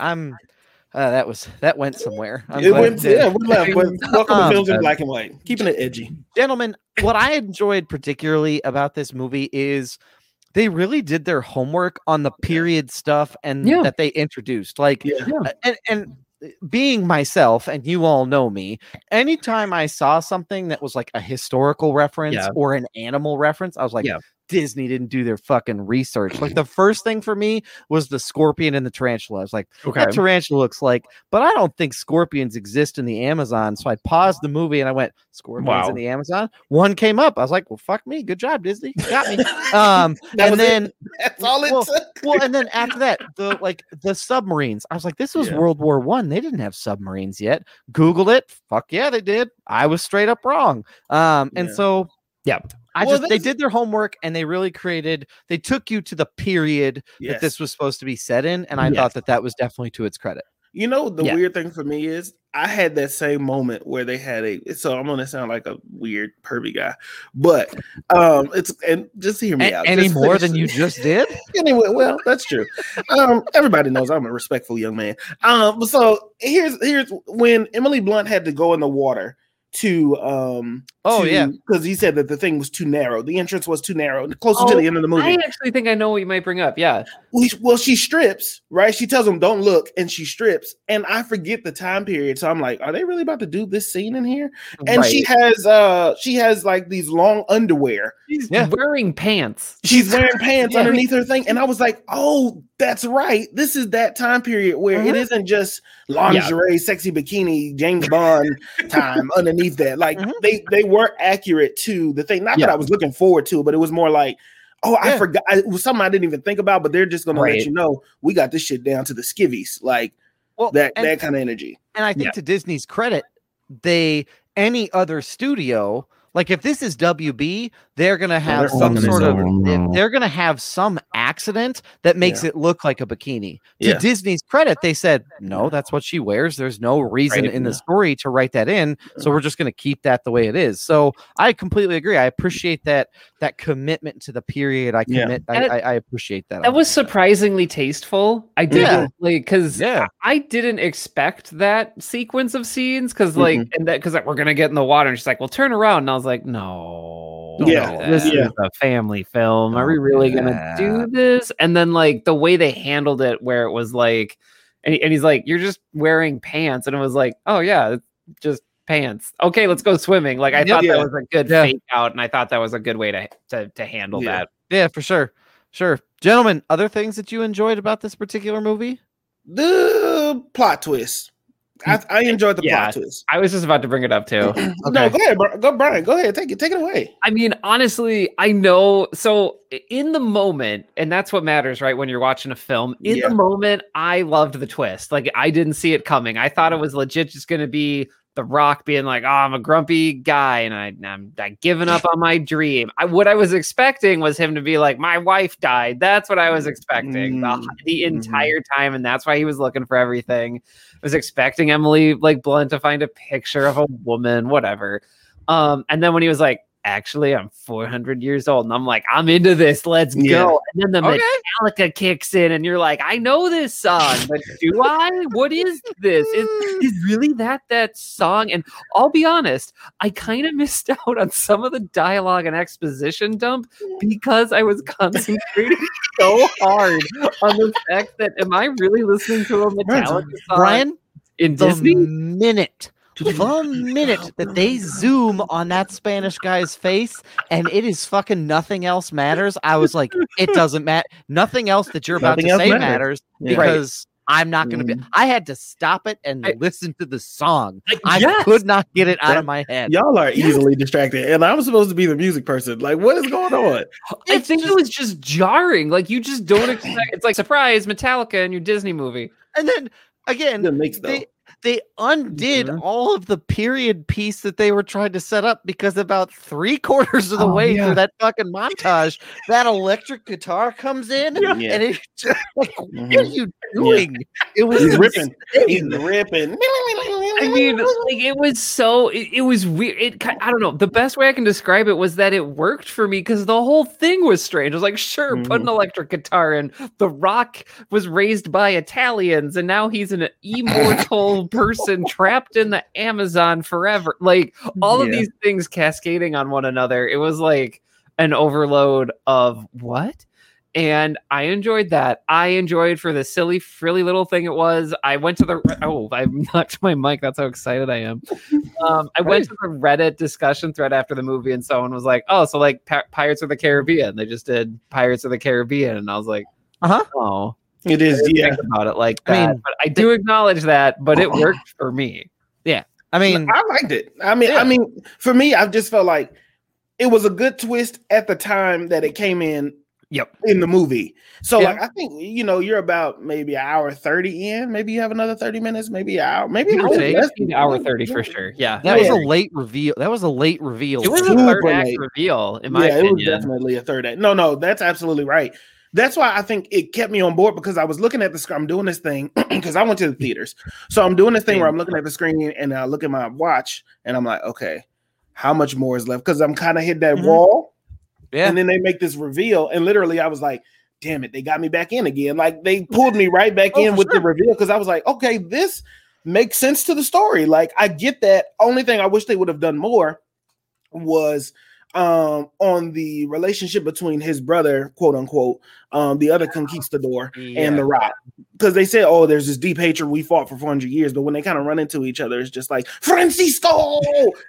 That went somewhere. Welcome to Films in Black and White. Keeping it edgy. Gentlemen, what I enjoyed particularly about this movie is they really did their homework on the period stuff and that they introduced. And being myself, and you all know me, anytime I saw something that was like a historical reference or an animal reference, I was like, Disney didn't do their fucking research. Like the first thing for me was the scorpion and the tarantula. I was like, that tarantula looks like, but I don't think scorpions exist in the Amazon. So I paused the movie and I went, scorpions in the Amazon? One came up. I was like, well, fuck me. Good job, Disney. You got me. That's all it took. Well, and then after that, the submarines. I was like, this was World War I. They didn't have submarines yet. Googled it. Fuck yeah, they did. I was straight up wrong. They did their homework and they really they took you to the period that this was supposed to be set in. And I thought that was definitely to its credit. You know, the weird thing for me is I had that same moment where they had so I'm going to sound like a weird pervy guy, but it's, and just hear me out. Any more than you just did? Anyway, well, that's true. Everybody knows I'm a respectful young man. So here's when Emily Blunt had to go in the water because he said that the thing was too narrow, the entrance was too narrow, closer to the end of the movie. I actually think I know what you might bring up. She strips, right? She tells him don't look and she strips, and I forget the time period, so I'm like, are they really about to do this scene in here? And she has like these long underwear, she's wearing pants underneath her thing, and I was like, oh, that's right. This is that time period where it isn't just lingerie, sexy bikini, James Bond time underneath that. Like they were accurate to the thing. Not that I was looking forward to, but it was more like, I forgot. It was something I didn't even think about, but they're just going to let you know we got this shit down to the skivvies. Like that kind of energy. And I think to Disney's credit, any other studio, like if this is WB, they're going to have some sort of, they're going to have some accident that makes it look like a bikini. To Disney's credit, they said, no, that's what she wears. There's no reason in the story to write that in. So we're just going to keep that the way it is. So I completely agree. I appreciate that commitment to the period. I appreciate that. That was surprisingly tasteful. I didn't I didn't expect that sequence of scenes. Cause we're going to get in the water, and she's like, well, turn around. And I was like, this is a family film. Are we really gonna do this? And then like the way they handled it, where it was like, and he's like, you're just wearing pants, and it was like, oh yeah, just pants. Okay, let's go swimming. Like I thought that was a good fake out, and I thought that was a good way to handle that. Yeah, for sure. Sure, gentlemen. Other things that you enjoyed about this particular movie? The plot twist. I enjoyed the plot twist. I was just about to bring it up too. Okay. No, go ahead, Brian. Go ahead, take it away. I mean, honestly, I know. So in the moment, and that's what matters, right? When you're watching a film, in the moment, I loved the twist. Like I didn't see it coming. I thought it was legit just going to be The Rock being like, "Oh, I'm a grumpy guy, and I'm giving up on my dream." What I was expecting was him to be like, "My wife died." That's what I was expecting the entire time, and that's why he was looking for everything. I was expecting Emily like Blunt to find a picture of a woman, whatever. And then when he was like, "Actually, I'm 400 years old," and I'm like, "I'm into this. Let's go." And then the Metallica kicks in, and you're like, "I know this song, but do I? What is this? Is really that song?" And I'll be honest, I kind of missed out on some of the dialogue and exposition dump because I was concentrating so hard on the fact that am I really listening to a Metallica song? Brian, in Disney? The minute that they zoom on that Spanish guy's face and it is fucking Nothing Else Matters, I was like, it doesn't matter. Nothing else that you're about to say matters because I'm not going to be. I had to stop it and listen to the song. I could not get it out of my head. Y'all are easily distracted, and I'm supposed to be the music person. Like, what is going on? I think it was just jarring. Like, you just don't expect. It's like, surprise, Metallica in your Disney movie. And then again, they undid all of the period piece that they were trying to set up, because about 3/4 of the way through that fucking montage, that electric guitar comes in and it's just like, what are you doing? It was ripping. He's ripping. I mean, like, it was so, it was weird. I don't know. The best way I can describe it was that it worked for me because the whole thing was strange. I was like, sure, put an electric guitar in. The Rock was raised by Italians, and now he's an immortal person trapped in the Amazon forever. Like, all of these things cascading on one another. It was like an overload of what? And I enjoyed that. I enjoyed for the silly, frilly little thing it was. I went to the... Oh, I knocked my mic. That's how excited I am. I went to the Reddit discussion thread after the movie, and someone was like, oh, so like Pirates of the Caribbean. They just did Pirates of the Caribbean. And I was like, oh. It is, think about it like that. I mean, but I do acknowledge that, but it worked for me. Yeah. I mean... I liked it. I mean, for me, I just felt like it was a good twist at the time that it came in. Yep. In the movie. So like, I think, you know, you're about maybe an hour 30 in. Maybe you have another 30 minutes, maybe an hour. Maybe an hour 30 for sure. Yeah. That was a late reveal. That was a late reveal. It was a third act reveal, in my opinion. It was definitely a third act. No, that's absolutely right. That's why I think it kept me on board, because I was looking at the screen. I'm doing this thing because I went to the theaters. So I'm doing this thing where I'm looking at the screen and I look at my watch and I'm like, okay, how much more is left? Because I'm kind of hit that wall. Yeah. And then they make this reveal, and literally I was like, damn it, they got me back in again. Like, they pulled me right back in with the reveal, because I was like, okay, this makes sense to the story. Like, I get that. Only thing I wish they would have done more was on the relationship between his brother, quote unquote, the other conquistador and the Rock. Because they said, oh, there's this deep hatred, we fought for 400 years. But when they kind of run into each other, it's just like, Francisco!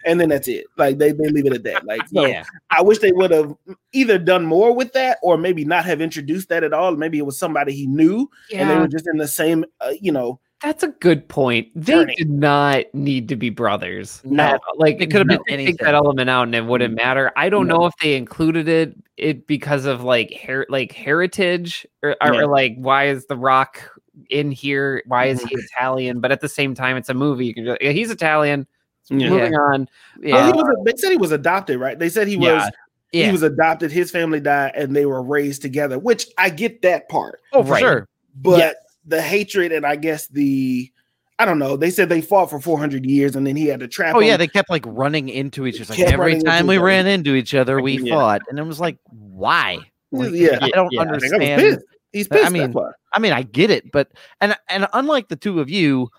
And then that's it. Like, they leave it at that. Like, so I wish they would have either done more with that, or maybe not have introduced that at all. Maybe it was somebody he knew, and they were just in the same, you know. That's a good point. They did not need to be brothers. No. Like, it could have been, take that element out and it wouldn't matter. I don't know if they included it because of like heritage or like, why is the Rock in here? Why is he Italian? But at the same time, it's a movie. You can just, he's Italian. Moving on. Yeah. They said he was adopted, right? They said he was. Yeah. He was adopted. His family died, and they were raised together. Which I get that part. Oh, for sure. But. Yeah. The hatred, and I guess I don't know. They said they fought for 400 years, and then he had to trap. Oh, yeah, they kept like running into each other. Like, every time we ran into each other, we fought, and it was like, why? Like, I don't understand. He's pissed. I mean, I get it, but and unlike the two of you,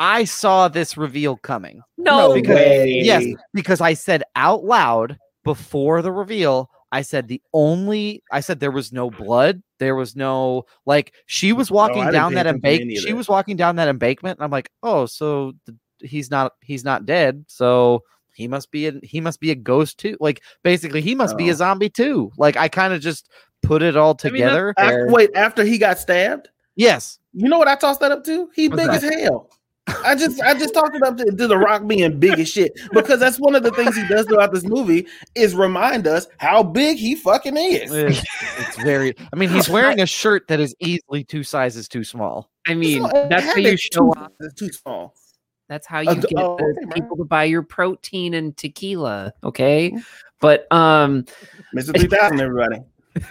I saw this reveal coming. No way. Yes, because I said out loud before the reveal. I said there was no blood. There was no, like, she was walking down that embankment. She was walking down that embankment, and I'm like, oh, so he's not dead. So he must be a ghost too. Like, basically, he must be a zombie too. Like, I kind of just put it all together. I mean, after he got stabbed? Yes. You know what I tossed that up to? He big as hell. I just talked about the Rock being big as shit, because that's one of the things he does throughout this movie is remind us how big he fucking is. It's very. I mean, he's wearing a shirt that is easily 2 sizes too small. I mean, that's how you show off. Too small. That's how you get people to buy your protein and tequila. Okay, but Mr. 3000, everybody.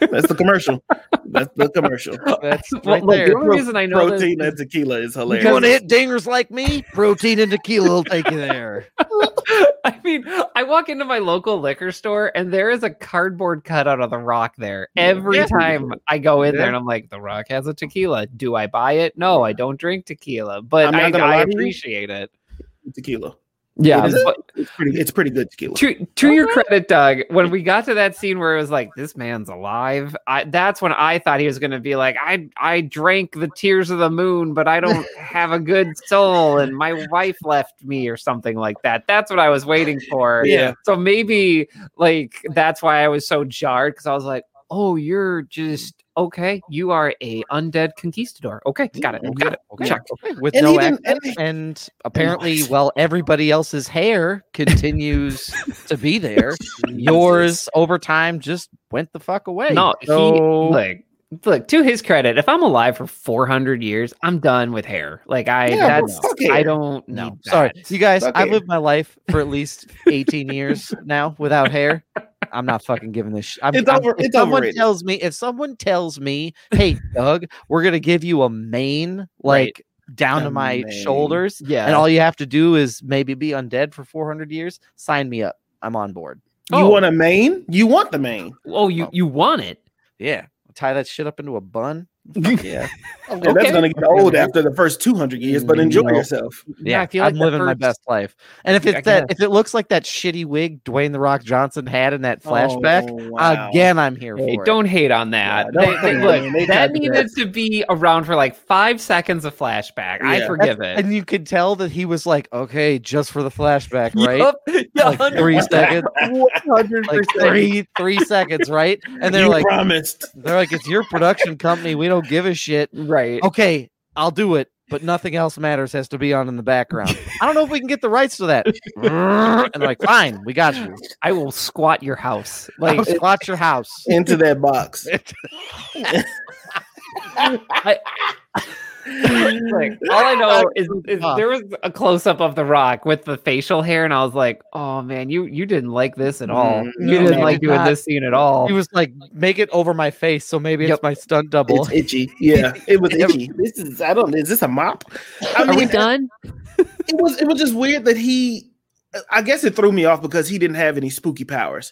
That's the commercial. That's the commercial. That's right there. The only reason I know protein and tequila is hilarious. You want to hit dingers like me? Protein and tequila will take you there. I mean, I walk into my local liquor store, and there is a cardboard cutout of The Rock there. Every time I go in there, and I'm like, The Rock has a tequila. Do I buy it? No, I don't drink tequila, but I appreciate it. Tequila. Yeah, it's pretty good tequila. To your credit, Doug, when we got to that scene where it was like, this man's alive, that's when I thought he was going to be like, I drank the tears of the moon, but I don't have a good soul, and my wife left me, or something like that. That's what I was waiting for. Yeah. So maybe like that's why I was so jarred, because I was like, oh, you're just, okay, you are a undead conquistador. Okay, got it. Okay. Check. Okay. With and no accent. And apparently, while everybody else's hair continues to be there, yours over time just went the fuck away. No, so... Look, to his credit, if I'm alive for 400 years, I'm done with hair. I don't know. Sorry, you guys, I lived my life for at least 18 years now without hair. I'm not fucking giving this shit. If someone tells me, hey, Doug, we're going to give you a mane, down to my shoulders. Yeah. And all you have to do is maybe be undead for 400 years. Sign me up. I'm on board. You want a mane? You want the mane. Oh, you want it. Yeah. Tie that shit up into a bun. Yeah. Okay. That's going to get old after the first 200 years, but enjoy yourself. Yeah, I feel like I'm living my best life. And if it's if it looks like that shitty wig Dwayne "The Rock" Johnson had in that flashback, again, I'm here for it. Don't hate on that. Yeah, that needed to be around for 5 seconds of flashback. Yeah. I forgive it. And you could tell that he was like, okay, just for the flashback, right? Yep. 3 seconds. 100%. 3 seconds, right? And they're promised. They're like, it's your production company. We don't give a shit. Right. Okay, I'll do it, but Nothing Else Matters has to be on in the background. I don't know if we can get the rights to that. And they're like, fine, we got you. I will squat your house. Squat your house. Into that box. All I know is there was a close-up of The Rock with the facial hair, and I was like, oh man, you didn't like this at all. This scene at all. He was like, make it over my face, so maybe it's my stunt double. It's itchy. Yeah, it was itchy. Is this a mop? Are we done? It was just weird that I guess it threw me off because he didn't have any spooky powers.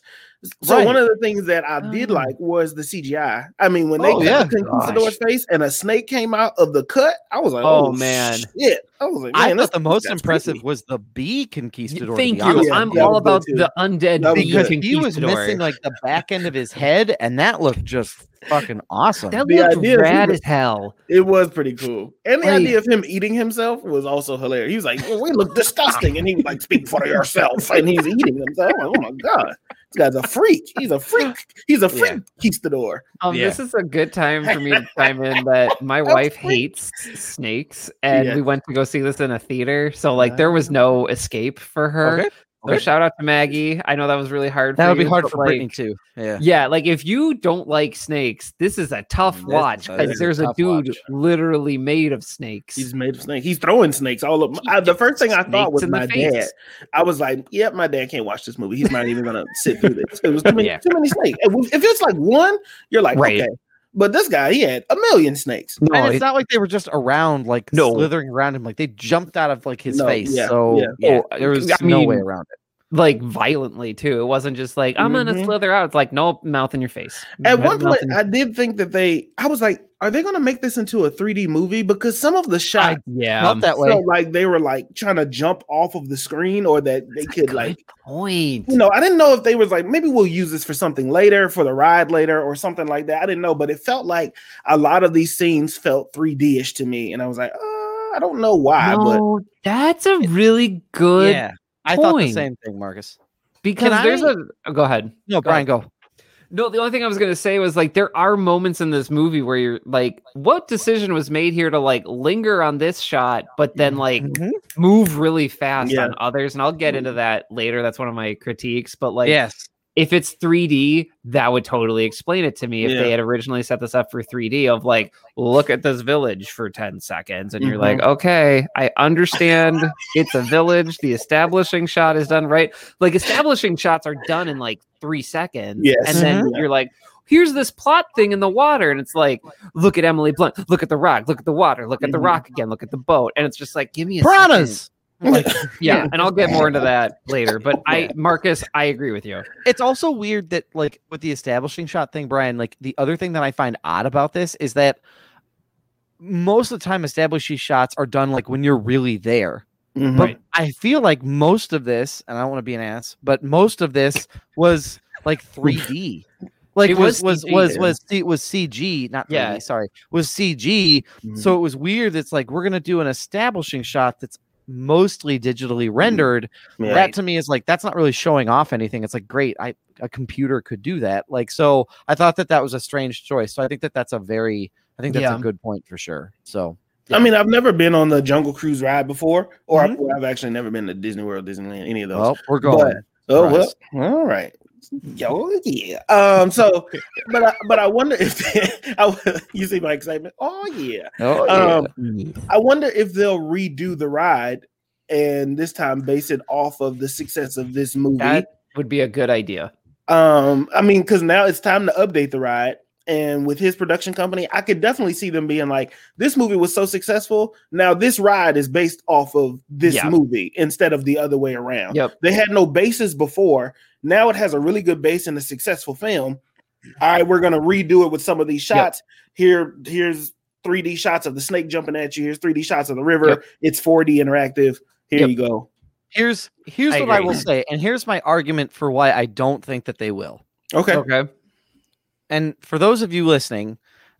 So one of the things that I did like was the CGI. I mean, when they got the conquistador's face and a snake came out of the cut, I was like, "Oh man, shit!" I thought the most impressive was the bee conquistador. Thank you. I'm all about the undead bee conquistador. He was missing the back end of his head, and that looked just fucking awesome. That looked rad as hell. It was pretty cool, and the idea of him eating himself was also hilarious. He was like, "We look disgusting," and he was like, "Speak for yourself," and he's eating himself. I'm like, oh my god. This guy's a freak. He's a freak. Conquistador. This is a good time for me to chime in that my wife hates snakes, and we went to go see this in a theater. So there was no escape for her. Okay. So shout out to Maggie. I know that was really hard. That would be hard for Brittany too. Yeah. Yeah. If you don't like snakes, this is a tough watch because there's a dude literally made of snakes. He's made of snakes. He's throwing snakes all over. The first thing I thought was my dad. I was like, "Yep, my dad can't watch this movie. He's not even gonna sit through this. It was too many snakes. If it's one, you're like, okay." But this guy, he had a million snakes. No, and it's not like they were just around, slithering around him. They jumped out of his face. Yeah, so there was no way around it. Violently too. It wasn't just I'm gonna slither out. It's no, mouth in your face. At one point, I did think that I was like, are they gonna make this into a 3D movie? Because some of the shots felt that way. They were trying to jump off of the screen, or that they could point. I didn't know if they was maybe we'll use this for something later, for the ride later, or something like that. I didn't know, but it felt like a lot of these scenes felt 3D-ish to me, and I was like, I don't know why. No, but that's a really good. Yeah. I thought the same thing, Marcus. Because go ahead. No, Brian, go. No, the only thing I was going to say was there are moments in this movie where you're like, what decision was made here to linger on this shot, but then move really fast on others. And I'll get into that later. That's one of my critiques. But yes. If it's 3D, that would totally explain it to me. If they had originally set this up for 3D of look at this village for 10 seconds. And you're like, okay, I understand it's a village. The establishing shot is done right. Establishing shots are done in 3 seconds. Yes. And then you're like, here's this plot thing in the water. And it's like, look at Emily Blunt. Look at the rock. Look at the water. Look at the rock again. Look at the boat. And it's just give me a piranhas. Second. And I'll get more into that later, but Marcus, I agree with you. It's also weird that with the establishing shot thing, Brian, the other thing that I find odd about this is that most of the time establishing shots are done when you're really there. Mm-hmm. But I feel most of this, and I don't want to be an ass, but most of this was 3D. It was CG, not 3D, sorry, was CG. Mm-hmm. So it was weird. It's we're going to do an establishing shot that's mostly digitally rendered. Yeah. That to me is like, that's not really showing off anything. It's like, great. A computer could do that. Like, so I thought that that was a strange choice. So I think that that's a very, I think that's a good point for sure. So, yeah. I mean, I've never been on the Jungle Cruise ride before, or I've actually never been to Disney World, Disneyland, any of those. Well, we're going. But, all right. Yo, yeah. So, but I wonder if you see my excitement. I wonder if they'll redo the ride and this time base it off of the success of this movie. That would be a good idea. I mean, because now it's time to update the ride. And with his production company, I could definitely see them being like, this movie was so successful. Now this ride is based off of this movie instead of the other way around. Yep. They had no basis before. Now it has a really good base and a successful film. All right, we're going to redo it with some of these shots. Yep. Here's 3D shots of the snake jumping at you. Here's 3D shots of the river. Yep. It's 4D interactive. Here you go. Here's what I will say. And here's my argument for why I don't think that they will. Okay. And for those of you listening,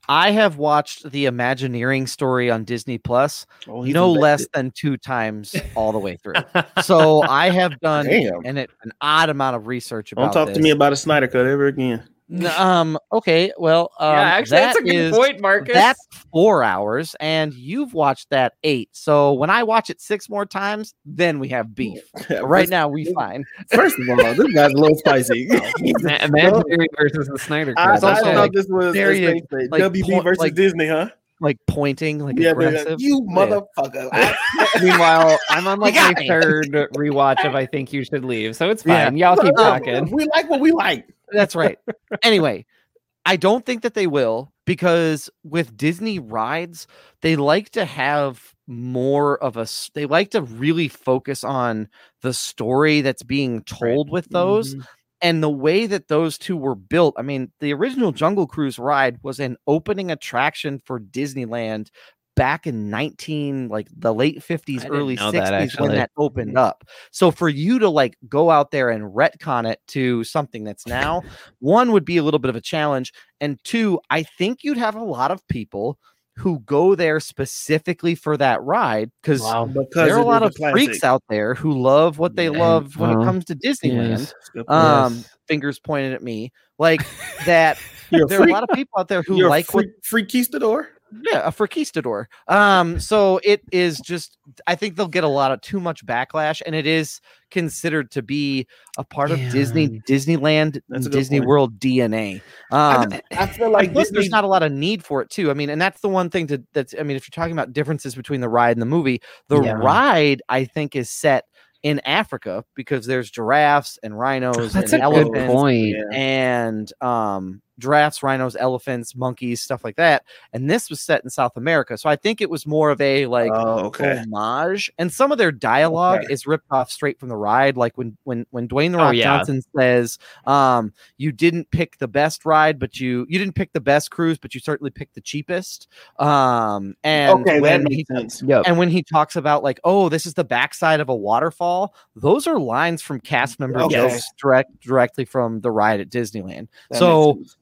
I have watched the Imagineering story on Disney Plus no less than 2 times all the way through. So I have done an odd amount of research about this. Don't talk to me about a Snyder Cut ever again. Okay. Well, actually, that's a good point, Marcus. That's 4 hours, and you've watched that 8. So when I watch it 6 more times, then we have beef. Right now, we fine. First of all, this guy's a little spicy. Imaginary versus the Snyder Cut. I thought this was WB versus Disney, huh? Like pointing, like aggressive. Like, you motherfucker. Meanwhile, I'm on like my 3rd rewatch of I Think You Should Leave, so it's fine. Y'all keep talking. We like what we like. That's right. Anyway, I don't think that they will, because with Disney rides, they like to have more of a, they like to really focus on the story that's being told with those. Mm-hmm. And the way that those two were built, I mean, the original Jungle Cruise ride was an opening attraction for Disneyland back in the late 50s, early 60s when that opened up. So for you to like go out there and retcon it to something that's now, 1 would be a little bit of a challenge. And 2, I think you'd have a lot of people who go there specifically for that ride, because there are a lot of freaks out there who love what they love when it comes to Disneyland. Yes. Fingers pointed at me like that. There are a lot of people out there who like freakistador. Yeah, a freakistador. So it is just, I think they'll get a lot of too much backlash, and it is considered to be a part of Disneyland, Disney World DNA. I feel like there's not a lot of need for it too. I mean, and that's the one thing if you're talking about differences between the ride and the movie, the ride I think is set in Africa because there's giraffes and rhinos and elephants and giraffes, rhinos, elephants, monkeys, stuff like that. And this was set in South America. So I think it was more of a homage. And some of their dialogue is ripped off straight from the ride. Like when Dwayne "The Rock" Johnson says, you didn't pick the best ride, but you didn't pick the best cruise, but you certainly picked the cheapest. And when he talks about like, oh, this is the backside of a waterfall, those are lines from cast members directly from the ride at Disneyland.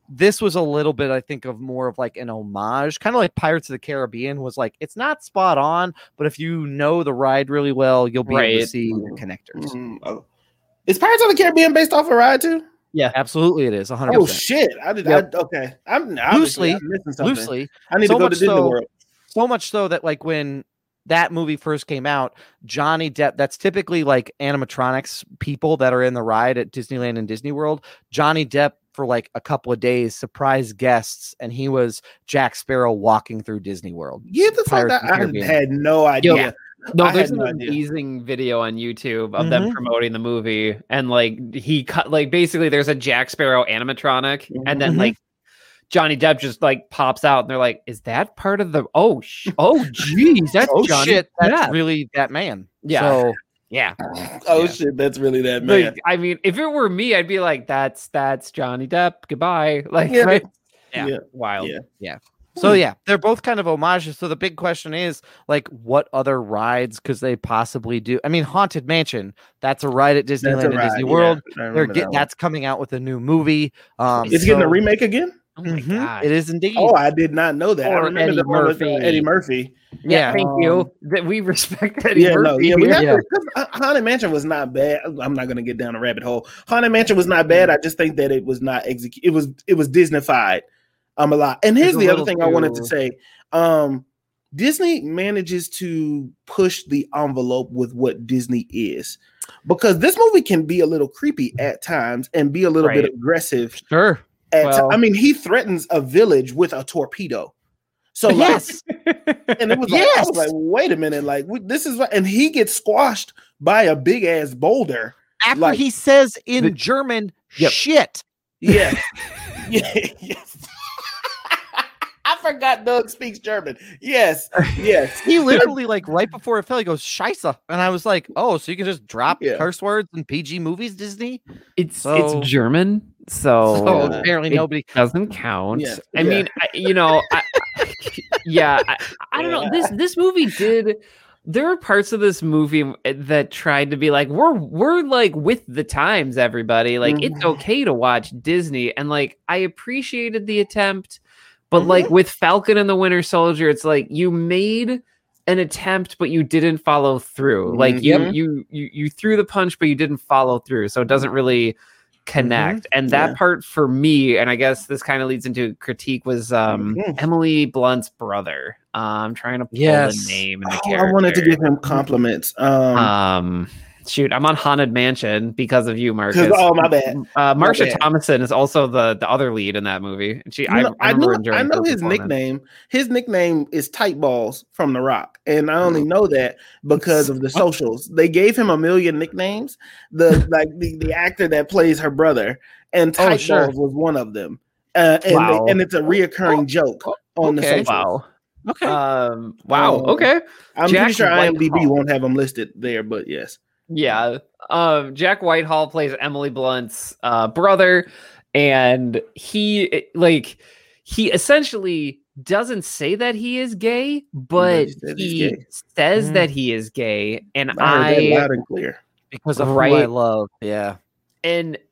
This was a little bit, I think, of more of like an homage, kind of like Pirates of the Caribbean was like, it's not spot on, but if you know the ride really well, you'll be able to see the connectors. Mm-hmm. Oh. Is Pirates of the Caribbean based off a ride too? Yeah, absolutely it is, 100%. Oh, shit. I'm loosely. I need to go to Disney World. So much so that like when that movie first came out, Johnny Depp, that's typically like animatronics people that are in the ride at Disneyland and Disney World. Johnny Depp, for like a couple of days, surprise guests, and he was Jack Sparrow walking through Disney World. Yeah, the fact that I had no idea. Yeah. No, there's an amazing video on YouTube of them promoting the movie, and like he cut like basically there's a Jack Sparrow animatronic, and then like Johnny Depp just like pops out, and they're like, "Is that part of the? Oh, geez, that's Johnny shit, that's really that man." Yeah. So, yeah. Oh shit, that's really that man. Like, I mean, if it were me, I'd be like, that's Johnny Depp. Goodbye. Like, right? Yeah. Wild. Yeah. So yeah, they're both kind of homages. So the big question is like, what other rides could they possibly do? I mean, Haunted Mansion, that's a ride at Disneyland and Disney World. That's coming out with a new movie. It's getting a remake again? Oh my God. It is indeed. Oh, I did not know that. Or I remember Eddie Murphy. Eddie Murphy. Yeah, thank you. That we respect Eddie Murphy. No, Haunted Mansion was not bad. I'm not going to get down a rabbit hole. Haunted Mansion was not bad. I just think that it was not executed. It was Disney-fied a lot. And here's the other thing I wanted to say. Disney manages to push the envelope with what Disney is, because this movie can be a little creepy at times and be a little bit aggressive. Sure. I mean, he threatens a village with a torpedo. So and it was like, I was like, wait a minute, like this is, and he gets squashed by a big ass boulder after he says in German, shit. Yeah. I forgot Doug speaks German. Yes. He literally, like, right before it fell, he goes, Scheiße. And I was like, oh, so you can just drop curse words in PG movies, Disney? It's German, so apparently nobody doesn't count. Yeah. I mean, I don't know. This movie did. There are parts of this movie that tried to be like, we're like with the times, everybody. Like, it's okay to watch Disney, and like I appreciated the attempt. But like with Falcon and the Winter Soldier, it's like you made an attempt, but you didn't follow through. Like you threw the punch, but you didn't follow through. So it doesn't really connect. And that part for me, and I guess this kind of leads into critique, was Emily Blunt's brother. I'm trying to pull the name and the character. I wanted to give him compliments. Shoot, I'm on Haunted Mansion because of you, Marcus. Oh, my bad. Marsha Thomason is also the other lead in that movie. I know his nickname. His nickname is Tight Balls from The Rock, and I only know that because of the socials. They gave him a million nicknames. The actor that plays her brother, and Tight Balls was one of them. And it's a reoccurring joke on the socials. Wow. Okay. Okay. I'm pretty sure IMDb won't have him listed there, but yes. Yeah, Jack Whitehall plays Emily Blunt's brother, and he essentially doesn't say that he is gay, but he says that he is gay, and I loud and clear because of who I love,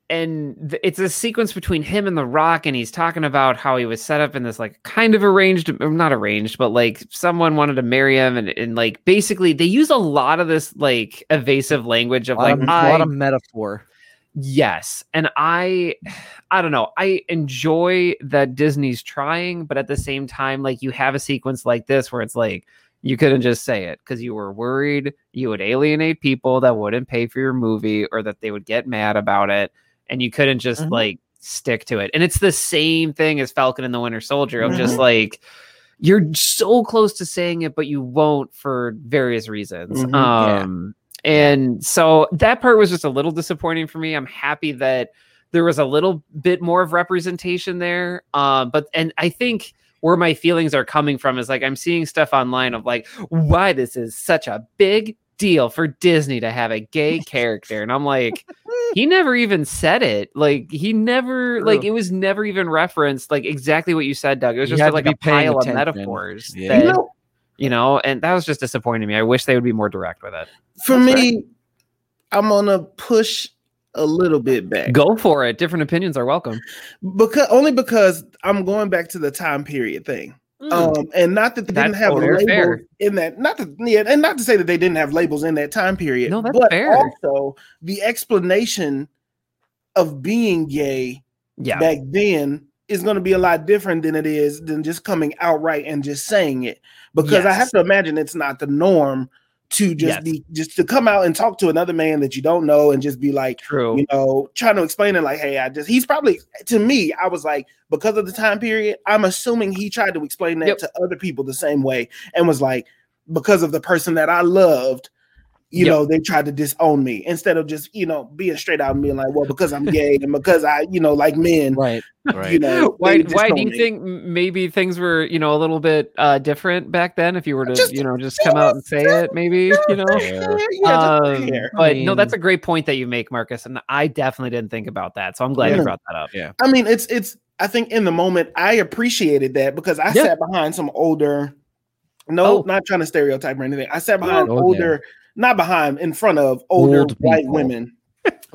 and it's a sequence between him and The Rock, and he's talking about how he was set up in this like kind of not arranged, but like someone wanted to marry him, and like basically they use a lot of this like evasive language of like a lot of metaphor. Yes, and I don't know. I enjoy that Disney's trying, but at the same time, like you have a sequence like this where it's like you couldn't just say it because you were worried you would alienate people that wouldn't pay for your movie or that they would get mad about it. And you couldn't just like stick to it. And it's the same thing as Falcon and the Winter Soldier of just like, you're so close to saying it, but you won't for various reasons. And so that part was just a little disappointing for me. I'm happy that there was a little bit more of representation there. But I think where my feelings are coming from is like, I'm seeing stuff online of like, why this is such a big deal for Disney to have a gay character. And I'm like, he never even said it. Like he never, like it was never even referenced, like exactly what you said, Doug. It was just like a pile of metaphors. Yeah. That, you know, and that was just disappointing to me. I wish they would be more direct with it. For me, I'm going to push a little bit back. Go for it. Different opinions are welcome. Because I'm going back to the time period thing. And not that they didn't have labels in that, and not to say that they didn't have labels in that time period. No, that's fair. Also, the explanation of being gay back then is going to be a lot different than just coming outright and just saying it. Because I have to imagine it's not the norm to just be just to come out and talk to another man that you don't know and just be like, you know, trying to explain it like, hey, he's probably, to me, I was like, because of the time period, I'm assuming he tried to explain that to other people the same way and was like, because of the person that I loved, you know, they tried to disown me instead of just, you know, being straight out and being like, well, because I'm gay and because I, you know, like men. Right. You know, why do you think maybe things were, you know, a little bit different back then if you were to, just come out and say it maybe, you know? But no, that's a great point that you make, Marcus. And I definitely didn't think about that. So I'm glad you brought that up. Yeah. I mean, I think in the moment I appreciated that because I sat behind some older, not trying to stereotype or anything. I sat behind in front of older white women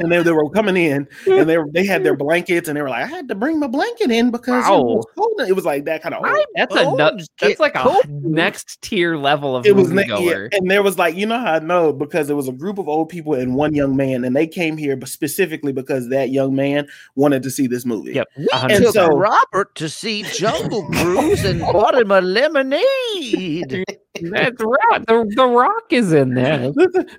And they were coming in, and they had their blankets, and they were like, I had to bring my blanket in because it was cold. It was like that kind of old. That's like a next tier level of moviegoer. Yeah, and there was like, you know how I know? Because it was a group of old people and one young man, and they came here specifically because that young man wanted to see this movie. Yep. And took so Robert to see Jungle Cruise and bought him a lemonade. That's right. The Rock is in there.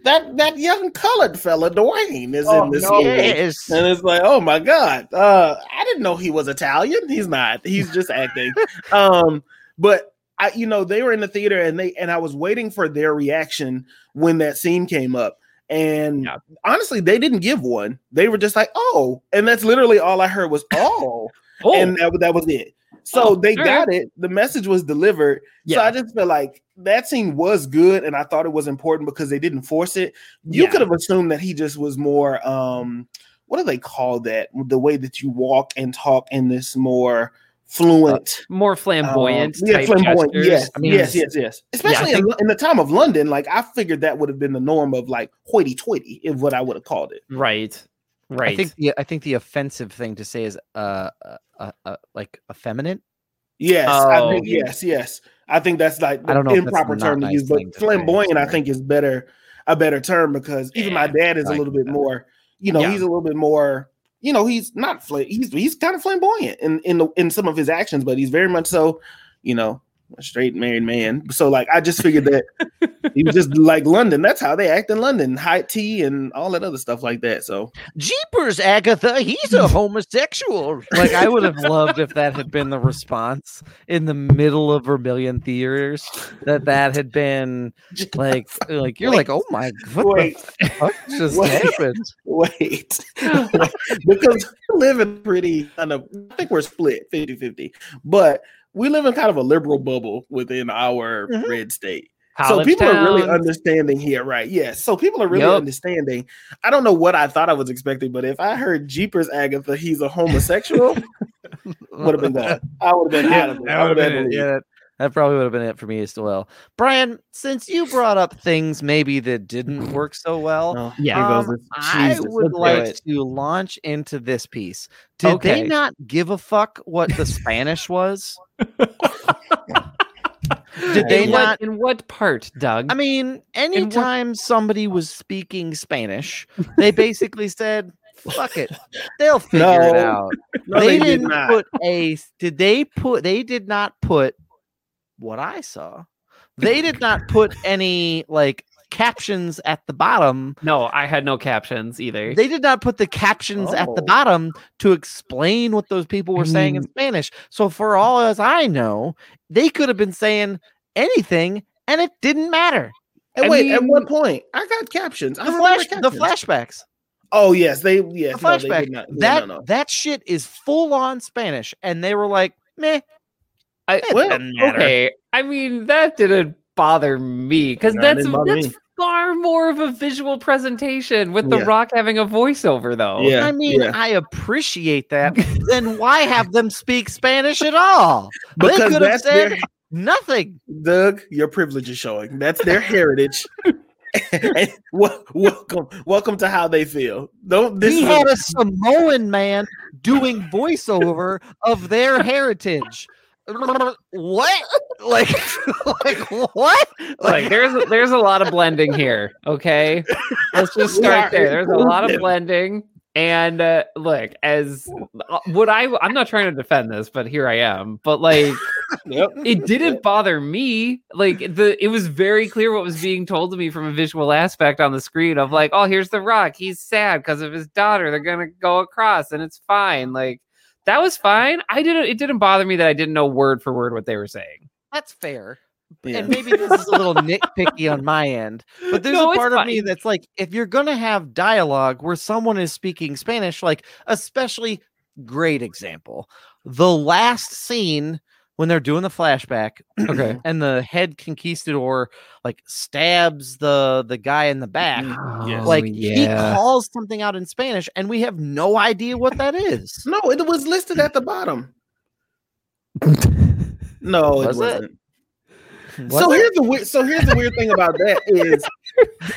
That young colored fella, Dwayne, is in this movie. Yes. And it's like, oh my God. I didn't know he was Italian. He's not. He's just acting. But I, you know, they were in the theater and I was waiting for their reaction when that scene came up. And honestly, they didn't give one. They were just like, oh, and that's literally all I heard was, oh, and that was it. So they got it. The message was delivered. Yeah. So I just feel like that scene was good, and I thought it was important because they didn't force it. You could have assumed that he just was more, what do they call that? The way that you walk and talk in this more fluent, more flamboyant type flamboyant gestures. Yes, I mean, yes. Especially in the time of London, like I figured that would have been the norm of like hoity-toity is what I would have called it. Right. I think the offensive thing to say is like effeminate. Yes. I think, yes. I think that's like the improper term to use, but flamboyant I think is a better term because even my dad is a little bit more, you know, he's a little bit more, you know, he's not he's kind of flamboyant in some of his actions, but he's very much so, you know, a straight married man. So like I just figured that he was just like London. That's how they act in London. High tea and all that other stuff like that. So jeepers, Agatha, he's a homosexual. Like I would have loved if that had been the response in the middle of Vermilion theaters. That had been like you're like, oh my God, what just happened? Wait. Because we live in pretty kind of, I think we're split 50-50, but we live in kind of a liberal bubble within our red state. College so people town. Are really understanding here, right? Yes. So people are really understanding. I don't know what I thought I was expecting, but if I heard Jeepers Agatha, he's a homosexual, would have been that. I would have been out of it. That probably would have been it for me as well. Brian, since you brought up things maybe that didn't work so well, I would like to launch into this piece. Did they not give a fuck what the Spanish was? Did they not? In what part, Doug? I mean, anytime somebody was speaking Spanish, they basically said, fuck it, they'll figure it out. No, they didn't put a. Did they put? They did not put. What I saw, they did not put any like captions at the bottom. No, I had no captions either. They did not put the captions at the bottom to explain what those people were saying in Spanish. So for all as I know, they could have been saying anything and it didn't matter. And at what point? I got captions. The flashbacks. Oh yes, the flashback. They did not, that shit is full on Spanish and they were like, meh. I mean, that didn't bother me because that's far more of a visual presentation with The Rock having a voiceover, though. Yeah. I mean, I appreciate that. Then why have them speak Spanish at all? Because they could have said nothing. Doug, your privilege is showing. That's their heritage. Welcome to how they feel. We had a Samoan man doing voiceover of their heritage. What? Like what? Like there's a lot of blending here. Okay, let's just start there. There's a lot of blending, and look, as would I'm not trying to defend this, but here I am. But like, it didn't bother me. Like it was very clear what was being told to me from a visual aspect on the screen of like, oh, here's the Rock. He's sad because of his daughter. They're gonna go across, and it's fine. Like. That was fine. It didn't bother me that I didn't know word for word what they were saying. That's fair. Yeah. And maybe this is a little nitpicky on my end, but there's a part of me that's like, if you're going to have dialogue where someone is speaking Spanish, like especially great example, the last scene when they're doing the flashback and the head conquistador like stabs the guy in the back. He calls something out in Spanish and we have no idea what that is. No, it was listed at the bottom. No, it wasn't. So here's the weird thing about that is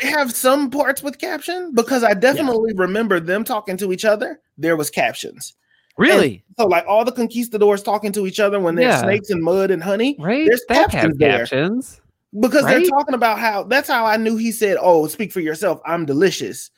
They have some parts with caption because I definitely remember them talking to each other. There was captions. Really? And so like all the conquistadors talking to each other when they're snakes and mud and honey. Right? There's captions there. Captions. Because they're talking about how that's how I knew he said, "Oh, speak for yourself. I'm delicious."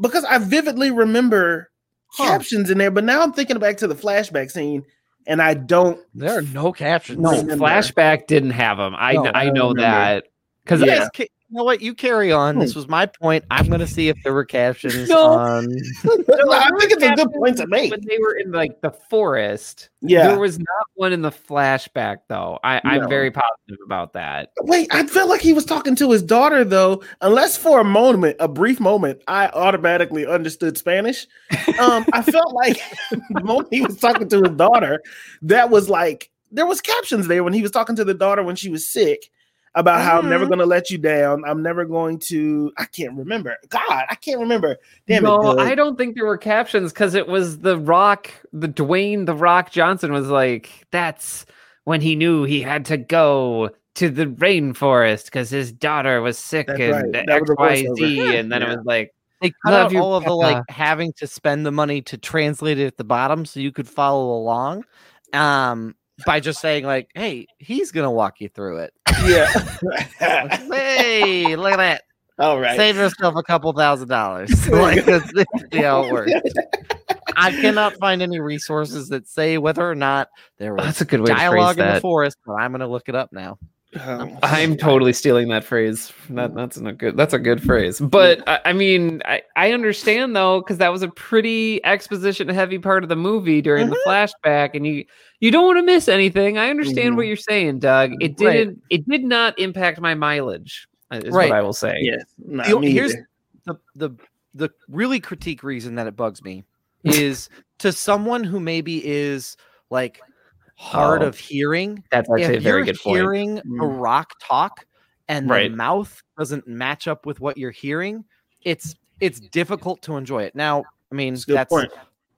Because I vividly remember captions in there, but now I'm thinking back to the flashback scene and I don't. There are no captions. No, flashback didn't have them. I know that. Because you know what? You carry on. This was my point. I'm going to see if there were captions on. No, I think it's a good point to make. When they were in like the forest, there was not one in the flashback though. I'm very positive about that. Wait, I felt like he was talking to his daughter though, unless for a brief moment, I automatically understood Spanish. I felt like the moment he was talking to his daughter, that was like there was captions there when he was talking to the daughter when she was sick. About how I'm never going to let you down. I'm never going to... I can't remember. God, I can't remember. Damn it, Doug. I don't think there were captions because it was The Rock. Dwayne The Rock Johnson was like, that's when he knew he had to go to the rainforest because his daughter was sick and XYZ. And then it was like... They cut out all of the like having to spend the money to translate it at the bottom so you could follow along. By just saying like, hey, he's going to walk you through it. Yeah. Hey, look at that. All right. Save yourself a couple $1,000. Like, that's how it works. I cannot find any resources that say whether or not there was that's a good way dialogue to in the forest, but I'm going to look it up now. I'm totally stealing that phrase. That's a good phrase. But I mean, I understand though, because that was a pretty exposition heavy part of the movie during the flashback, and you don't want to miss anything. I understand what you're saying, Doug. It didn't. Right. It did not impact my mileage. Is what I will say. Yes. Here's the really critique reason that it bugs me is to someone who maybe is like. Hard of hearing. That's actually a very good point. If you're hearing a rock talk and the mouth doesn't match up with what you're hearing, it's difficult to enjoy it. Now, I mean,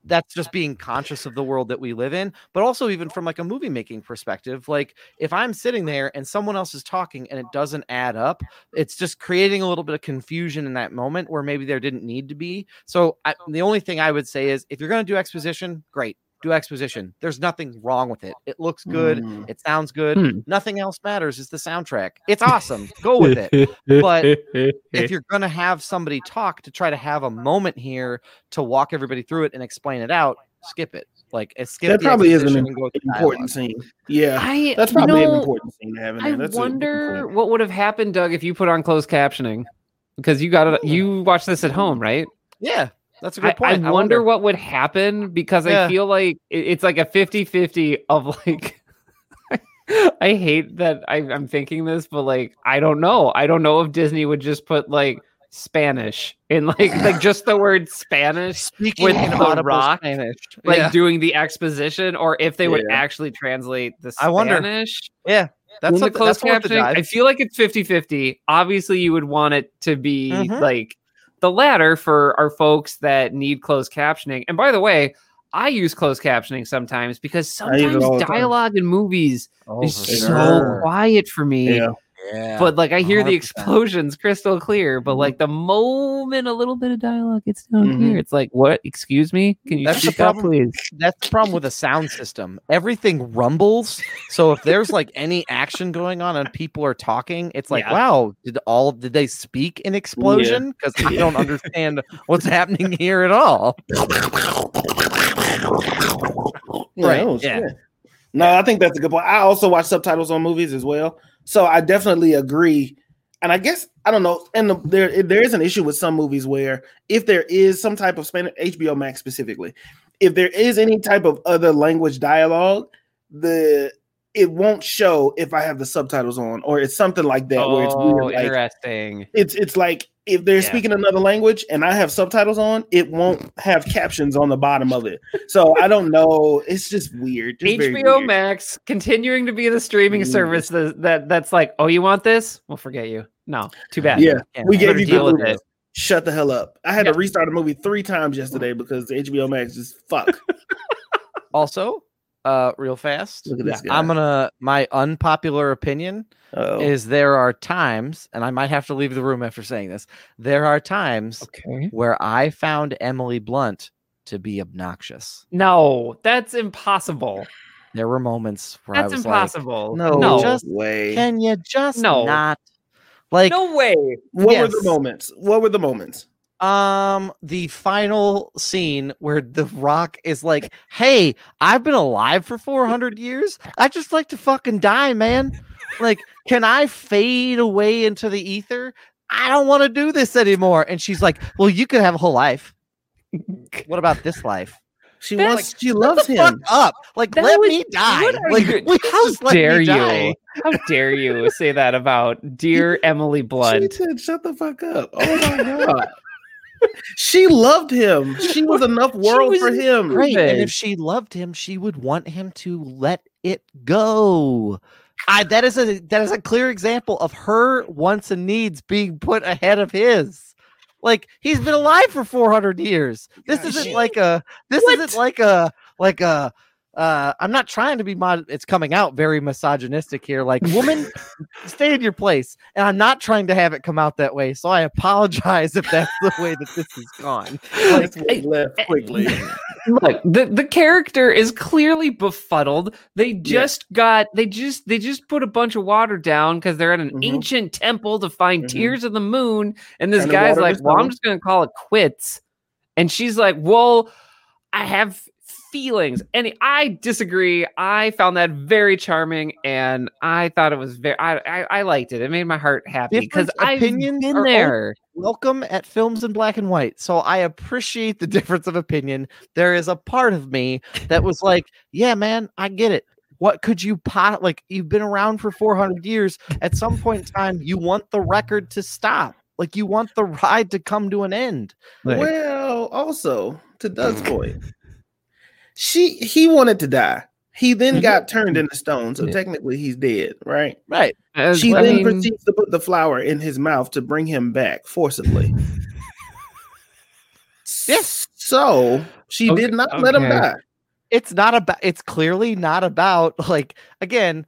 that's just being conscious of the world that we live in, but also even from like a movie making perspective, like if I'm sitting there and someone else is talking and it doesn't add up, it's just creating a little bit of confusion in that moment where maybe there didn't need to be. So the only thing I would say is if you're going to do exposition, great. Do exposition. There's nothing wrong with it. It looks good. It sounds good. Nothing Else Matters is the soundtrack. It's awesome. Go with it. But if you're going to have somebody talk to try to have a moment here to walk everybody through it and explain it out, skip it. Like skip that probably is an important scene. Yeah, that's probably an important scene to have in there. I wonder what would have happened, Doug, if you put on closed captioning because you watch this at home, right? Yeah. That's a good point. I wonder what would happen because I feel like it's like a 50-50 of like, I hate that I'm thinking this, but like, I don't know. I don't know if Disney would just put like Spanish in like just the word Spanish speaking with the Rock, Spanish. Like doing the exposition or if they would actually translate the Spanish. I wonder. Yeah. That's the close captioning. I feel like it's 50-50. Obviously you would want it to be like, the latter for our folks that need closed captioning. And by the way, I use closed captioning sometimes because sometimes dialogue in movies is so quiet for me. Yeah. Yeah. But like I hear 100%. The explosions crystal clear, but like the moment a little bit of dialogue gets down here, it's like, what? Excuse me? Can you speak up, please? That's the problem with a sound system. Everything rumbles. So if there's like any action going on and people are talking, it's like, wow, did they speak in explosion? Because I don't understand what's happening here at all. Right. No, I think that's a good point. I also watch subtitles on movies as well. So I definitely agree. And I guess, I don't know. And there is an issue with some movies where if there is some type of Spanish, HBO Max specifically, if there is any type of other language dialogue, it won't show if I have the subtitles on or it's something like that. Where it's weird. Like, interesting. It's like if they're speaking another language and I have subtitles on, it won't have captions on the bottom of it. So I don't know. It's just weird. Just HBO Max continuing to be the streaming service that's like, oh, you want this? We'll forget you. No, too bad. Yeah, we gave you good movies. Shut the hell up. I had to restart a movie 3 times yesterday because the HBO Max is fuck. Also, real fast. Look at this guy. My unpopular opinion is there are times, and I might have to leave the room after saying this, there are times where I found Emily Blunt to be obnoxious. No, that's impossible. There were moments where that's impossible. Like, no way. Can you just not? Like, no way. What were the moments? What were the moments? The final scene where The Rock is like, "Hey, I've been alive for 400 years. I just like to fucking die, man. Like, can I fade away into the ether? I don't want to do this anymore." And she's like, "Well, you could have a whole life. What about this life?" She loves him. Fuck up. Like, let me die. Like, how dare you? How dare you say that about dear Emily Blunt? She said, "Shut the fuck up." Oh my god. She loved him. She was enough world for him. Great. And if she loved him, she would want him to let it go. That is a clear example of her wants and needs being put ahead of his. Like, he's been alive for 400 years. This isn't like a I'm not trying to be it's coming out very misogynistic here. Like, woman, stay in your place. And I'm not trying to have it come out that way. So I apologize if that's the way that this is gone. Like, quickly. Look, the character is clearly befuddled. They just put a bunch of water down because they're at an ancient temple to find tears of the moon. And this guy's like, "Well, I'm just going to call it quits." And she's like, "Well, I have feelings." And I disagree. I found that very charming, and I thought it was I liked it. It made my heart happy because I've been there. Welcome at Films in Black and White. So I appreciate the difference of opinion. There is a part of me that was like, "Yeah, man, I get it. What could you like? You've been around for 400 years. At some point in time, you want the record to stop. Like, you want the ride to come to an end." Like, well, also to Doug's point. He wanted to die. He then got turned into stone, so technically he's dead, right? Right. She then proceeds to put the flower in his mouth to bring him back forcibly. Yes. So she did not let him die. It's clearly not about, like, again,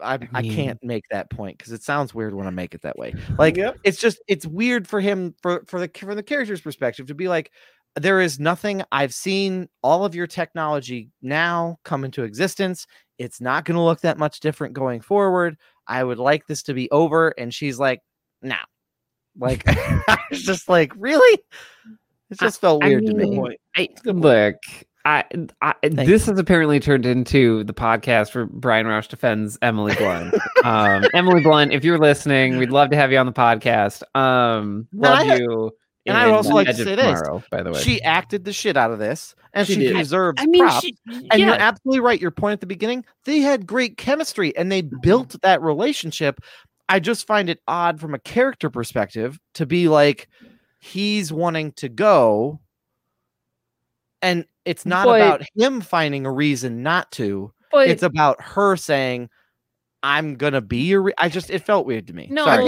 I can't make that point because it sounds weird when I make it that way. Like, it's weird for him from the character's perspective to be like, "There is nothing. I've seen all of your technology now come into existence. It's not going to look that much different going forward. I would like this to be over." And she's like, "No." Like, I was just like, really? It just felt weird to me. Look, this has apparently turned into the podcast where Brian Roush defends Emily Blunt. Emily Blunt, if you're listening, we'd love to have you on the podcast. Love you. And I would also like to say this, by the way. She acted the shit out of this, and she deserves props. And you're absolutely right. Your point at the beginning, they had great chemistry, and they built that relationship. I just find it odd from a character perspective to be like, he's wanting to go, and it's not about him finding a reason not to. It's about her saying, "I'm gonna be a it felt weird to me." No, I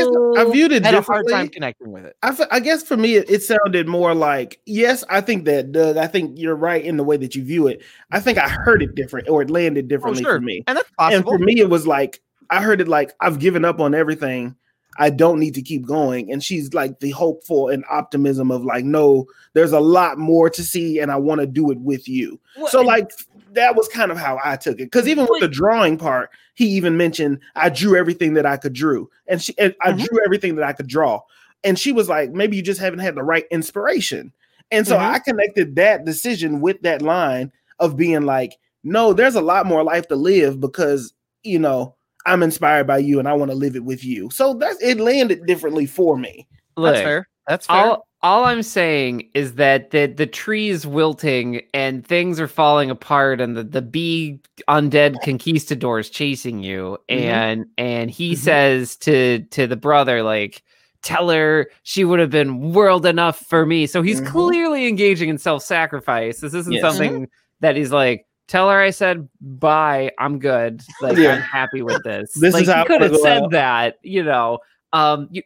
viewed it differently. I had a hard time connecting with it. I guess for me, it sounded more like, yes, I think that, Doug, I think you're right in the way that you view it. I think I heard it different, or it landed differently for me. And that's possible. And for me, it was like, I heard it like, I've given up on everything. I don't need to keep going. And she's like the hopeful and optimism of like, no, there's a lot more to see, and I want to do it with you. What? So like, that was kind of how I took it. Because even with the drawing part, he even mentioned, "I drew everything that I could drew." And I drew everything that I could draw. And she was like, "Maybe you just haven't had the right inspiration." And so I connected that decision with that line of being like, no, there's a lot more life to live because, you know, I'm inspired by you and I want to live it with you. So it landed differently for me. Look, that's fair. That's fair. All I'm saying is that the tree's wilting and things are falling apart, and the bee undead conquistadors chasing you. And he says to the brother, like, "Tell her she would have been world enough for me." So he's clearly engaging in self-sacrifice. This isn't something that he's like, "Tell her I said bye. I'm good. Like, I'm happy with this." This like, is how he could have said that, you know.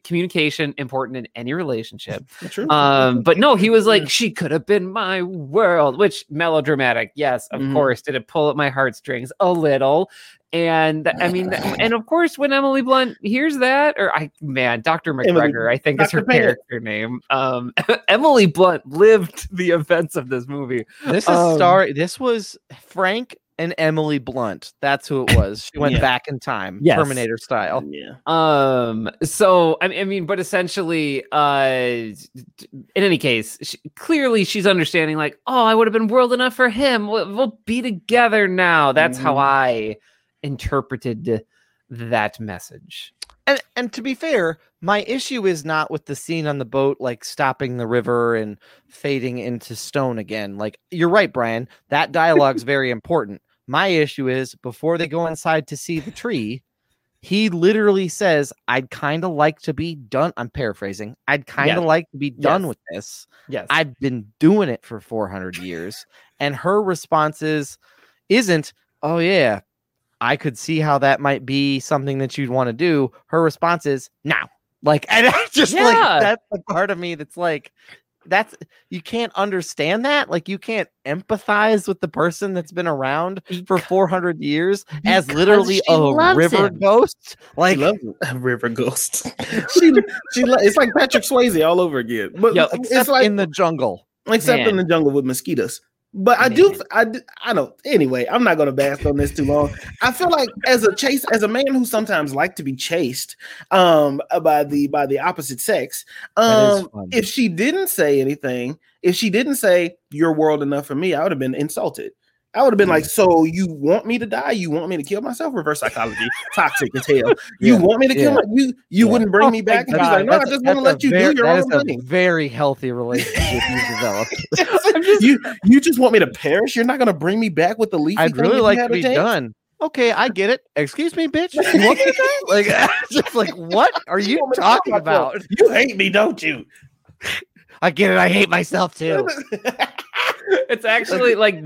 Communication important in any relationship. True. But no, he was like, she could have been my world, which melodramatic. Yes, of course. Did it pull at my heartstrings a little? And I mean, and of course, when Emily Blunt hears that, or Dr. McGregor, I think is her character name. Emily Blunt lived the events of this movie. This is This was Frank and Emily Blunt. That's who it was. She went back in time, Terminator style. Yeah. So I mean, but essentially, in any case, clearly she's understanding. Like, oh, I would have been world enough for him. We'll be together now. That's how I interpreted that message. And to be fair, my issue is not with the scene on the boat, like stopping the river and fading into stone again. Like, you're right, Brian, that dialogue's very important. My issue is before they go inside to see the tree, he literally says, I'd kind of like to be done. I'm paraphrasing. I'd kind of like to be done with this. Yes, I've been doing it for 400 years. And her response isn't, oh yeah, I could see how that might be something that you'd want to do. Her response is now. Like, and I just like, that's the part of me that's like, that's, you can't understand that. Like, you can't empathize with the person that's been around for 400 years as literally a river ghost. Like, a river ghost. It's like Patrick Swayze all over again. But except it's like in the jungle. Except in the jungle with mosquitoes. But I don't. Anyway, I'm not going to bask on this too long. I feel like as a man who sometimes like to be chased, by the opposite sex, if she didn't say anything, if she didn't say "You're world enough for me," I would have been insulted. I would have been like, so you want me to die? You want me to kill myself? Reverse psychology, toxic as hell. You want me to kill myself? You wouldn't bring me back? And he's like, no, I just want to let you do your own thing. That is a very healthy relationship you developed. You just want me to perish? You're not going to bring me back with the leafy I'd really like to be done. Okay, I get it. Excuse me, bitch. You want me to die? Like, just like, what are you talking about? You hate me, don't you? I get it. I hate myself too. It's actually like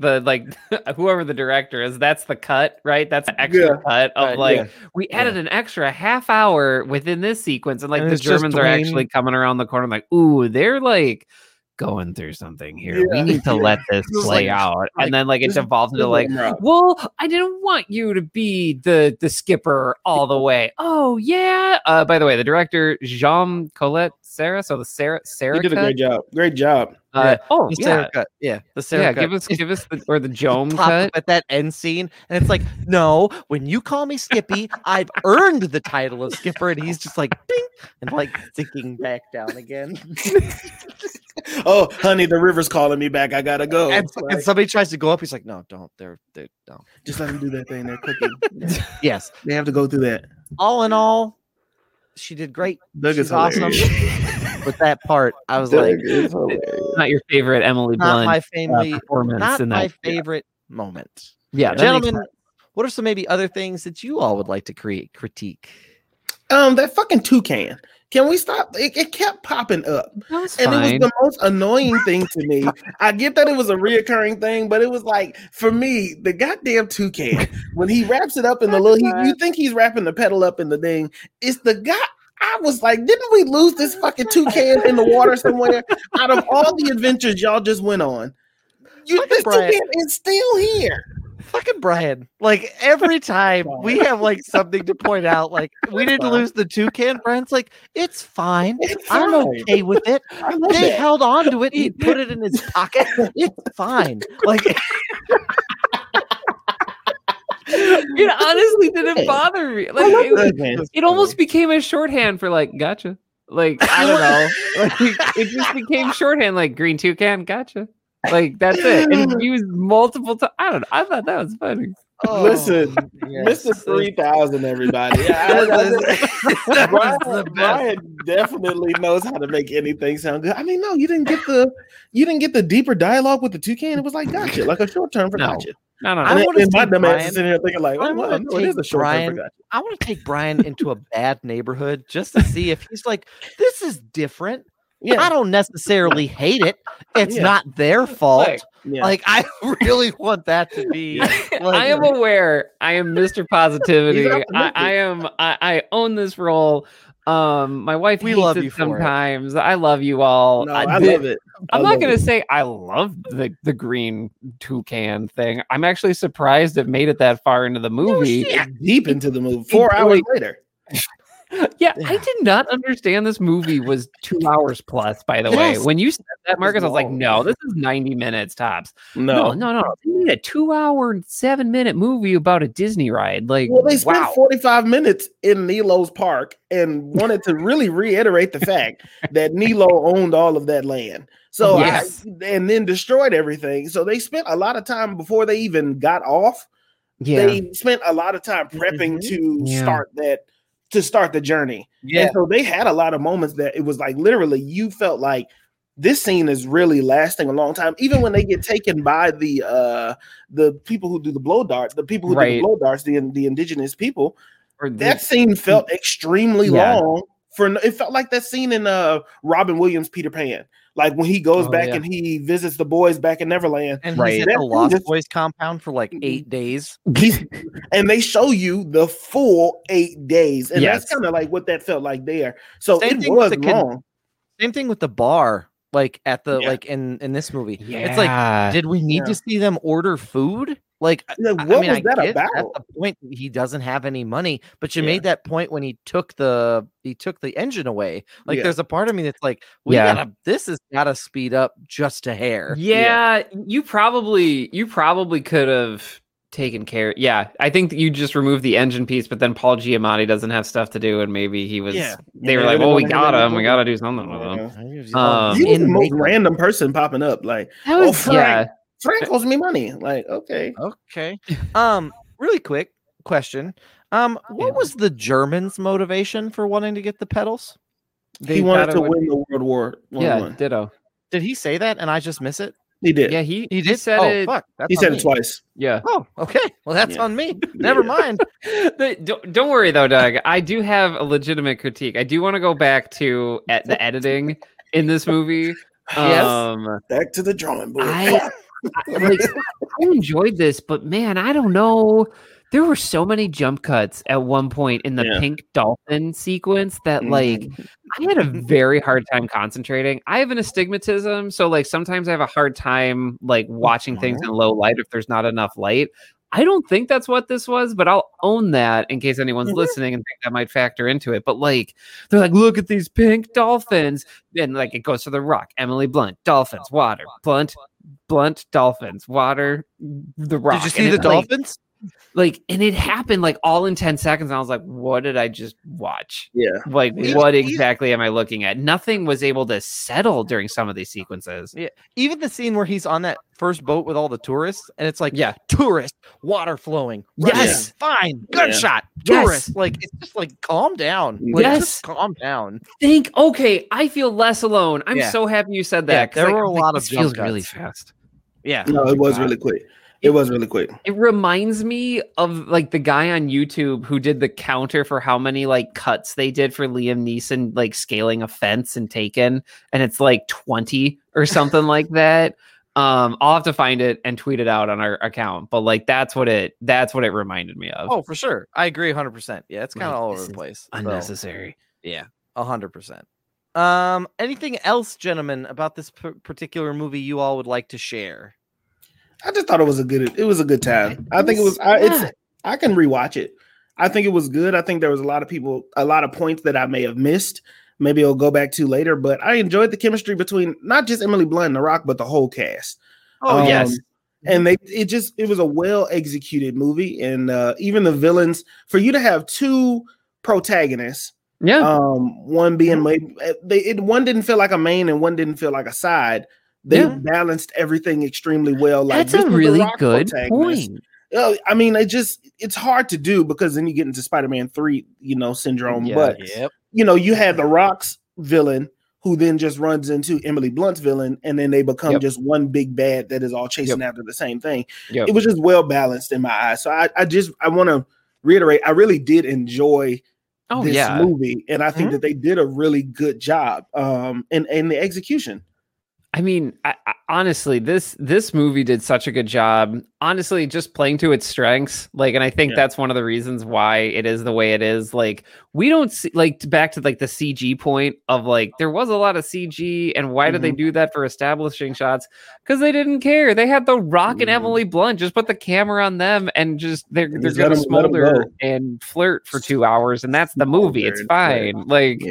whoever the director is, that's the cut, right? That's the extra cut of we added an extra half hour within this sequence, and like, and the Germans are actually coming around the corner, like, ooh, they're like going through something here. We need to let this play out. And then like it devolves into like, well, I didn't want you to be the skipper all the way. Oh yeah. By the way, the director Jean Colette Sarah. So the Sarah you did a great job. Great job. Cut. Yeah, the Sarah cut. Give us the Joan cut at that end scene, and it's like, no, when you call me Skippy, I've earned the title of Skipper, and he's just like, ding, and like sinking back down again. Oh, honey, the river's calling me back. I gotta go. And somebody tries to go up. He's like, no, don't. They're don't. Just let them do that thing. They're cooking. Yes, they have to go through that. All in all, she did great. She's awesome. With that part, I was like, "Not your favorite Emily Blunt performance, not my favorite moment." Yeah, gentlemen, what are some maybe other things that you all would like to critique? That fucking toucan. Can we stop? It kept popping up, and it was the most annoying thing to me. I get that it was a reoccurring thing, but it was like, for me, the goddamn toucan, when he wraps it up in the little, you think he's wrapping the pedal up in the thing. It's the guy. I was like, didn't we lose this fucking toucan in the water somewhere? Out of all the adventures y'all just went on, this toucan is still here. Fucking Brian. Like, every time we have like something to point out, like, we didn't lose the toucan. Brian's like, it's fine. I'm okay with it. They held on to it. He put it in his pocket. It's fine. Like, it honestly didn't bother me. Like, it almost became a shorthand for like, gotcha. Like, I don't know. Like, it just became shorthand, like, green toucan, gotcha. Like, that's it. And used multiple times. I don't know. I thought that was funny. Oh, listen, Mr. 3000, everybody. Brian definitely knows how to make anything sound good. I mean, no, you didn't get the deeper dialogue with the toucan. It was like, gotcha, like a short term for gotcha. No. I want to take Brian. I want to take Brian into a bad neighborhood just to see if he's like, this is different. I don't necessarily hate it. It's not their fault. Like, I really want that to be. Like, I am aware. I am Mr. Positivity. I own this role. My wife hates love it sometimes. I love you all. No, I love it. I'm not going to say I love the green toucan thing. I'm actually surprised it made it that far into the movie. No, deep into the movie. 4 hours later. Yeah, I did not understand this movie was 2 hours plus, by the way. When you said that, Marcus, I was like, no, this is 90 minutes tops. No. They made a 2 hour, 7 minute movie about a Disney ride. Like, well, they spent 45 minutes in Nilo's park and wanted to really reiterate the fact that Nilo owned all of that land. So, and then destroyed everything. So they spent a lot of time before they even got off. Yeah. They spent a lot of time prepping to start that. To start the journey. Yeah. And so they had a lot of moments that it was like, literally, you felt like this scene is really lasting a long time. Even when they get taken by the people who do the blow darts, the indigenous people, that scene felt extremely long. It felt like that scene in Robin Williams' Peter Pan. Like when he goes back and he visits the boys back in Neverland. And he's at the Lost Boys compound for like 8 days. And they show you the full 8 days. And that's kind of like what that felt like there. So it was long. Same thing with the bar. Like at the like in this movie. Yeah. It's like, did we need to see them order food? Like, what was that about? At the point he doesn't have any money, but you made that point when he took the engine away. Like, there's a part of me that's like, this has got to speed up just a hair. Yeah, you probably could have taken care. Yeah, I think that you just removed the engine piece, but then Paul Giamatti doesn't have stuff to do, and maybe he was. Yeah. They were like, "Well, we got him. We got to do something with him." He was the most random person popping up. Like, that was Frank owes me money. Like, okay. Really quick question. What was the Germans' motivation for wanting to get the pedals? He wanted to win the World War I. Yeah, ditto. Did he say that and I just miss it? He did. Yeah, he did said it. Fuck, he said it twice. Yeah. Oh, okay. Well, that's on me. Never mind. Don't worry though, Doug. I do have a legitimate critique. I do want to go back to the editing in this movie. Yes. Back to the drawing board. I enjoyed this, but man, I don't know. There were so many jump cuts at one point in the pink dolphin sequence that like I had a very hard time concentrating. I have an astigmatism, so like sometimes I have a hard time like watching things in low light if there's not enough light. I don't think that's what this was, but I'll own that in case anyone's listening and think that might factor into it. But like, they're like, look at these pink dolphins. And like, it goes to the rock. Emily Blunt, dolphins, water. Blunt, dolphins, water, the rock. Did you see the dolphins? Like, and it happened like all in 10 seconds. And I was like, what did I just watch? Yeah. Like, what exactly am I looking at? Nothing was able to settle during some of these sequences. Yeah. Even the scene where he's on that first boat with all the tourists, and it's like, tourist, water flowing. Right? Yes. Yeah. Fine. Gunshot. Yeah. Tourist. Yes. Like, it's just like, calm down. Like, just calm down. Okay. I feel less alone. I'm so happy you said that. There were a lot of jump cuts. Really fast. Yeah. No, it was really quick. It was really quick. It reminds me of like the guy on YouTube who did the counter for how many like cuts they did for Liam Neeson, like scaling a fence and Taken. And it's like 20 or something like that. I'll have to find it and tweet it out on our account. But like, that's what it reminded me of. Oh, for sure. I agree 100%. Yeah. It's kind of all over the place. Unnecessary. So, yeah. 100%. Anything else, gentlemen, about this particular movie you all would like to share? I just thought it was a good time. I think it was. I can rewatch it. I think it was good. I think there was a lot of points that I may have missed. Maybe I'll go back to later. But I enjoyed the chemistry between not just Emily Blunt and The Rock, but the whole cast. Oh yes, and it was a well executed movie, and even the villains. For you to have two protagonists, one being one didn't feel like a main, and one didn't feel like a side. They balanced everything extremely well. Like, that's a really good point. I mean, it's hard to do because then you get into Spider-Man 3, syndrome. Yeah, but you had The Rock's villain who then just runs into Emily Blunt's villain, and then they become just one big bad that is all chasing after the same thing. Yep. It was just well balanced in my eyes. So I want to reiterate, I really did enjoy this movie. And I think that they did a really good job in the execution. I mean, I honestly, this movie did such a good job, honestly, just playing to its strengths. Like, and I think that's one of the reasons why it is the way it is. Like, we don't see, like, back to like the CG point of like, there was a lot of CG, and why did they do that for establishing shots? Because they didn't care. They had The Rock and Emily Blunt, just put the camera on them and just, they're going to smolder and flirt for 2 hours. And that's the movie. It's fine. Like,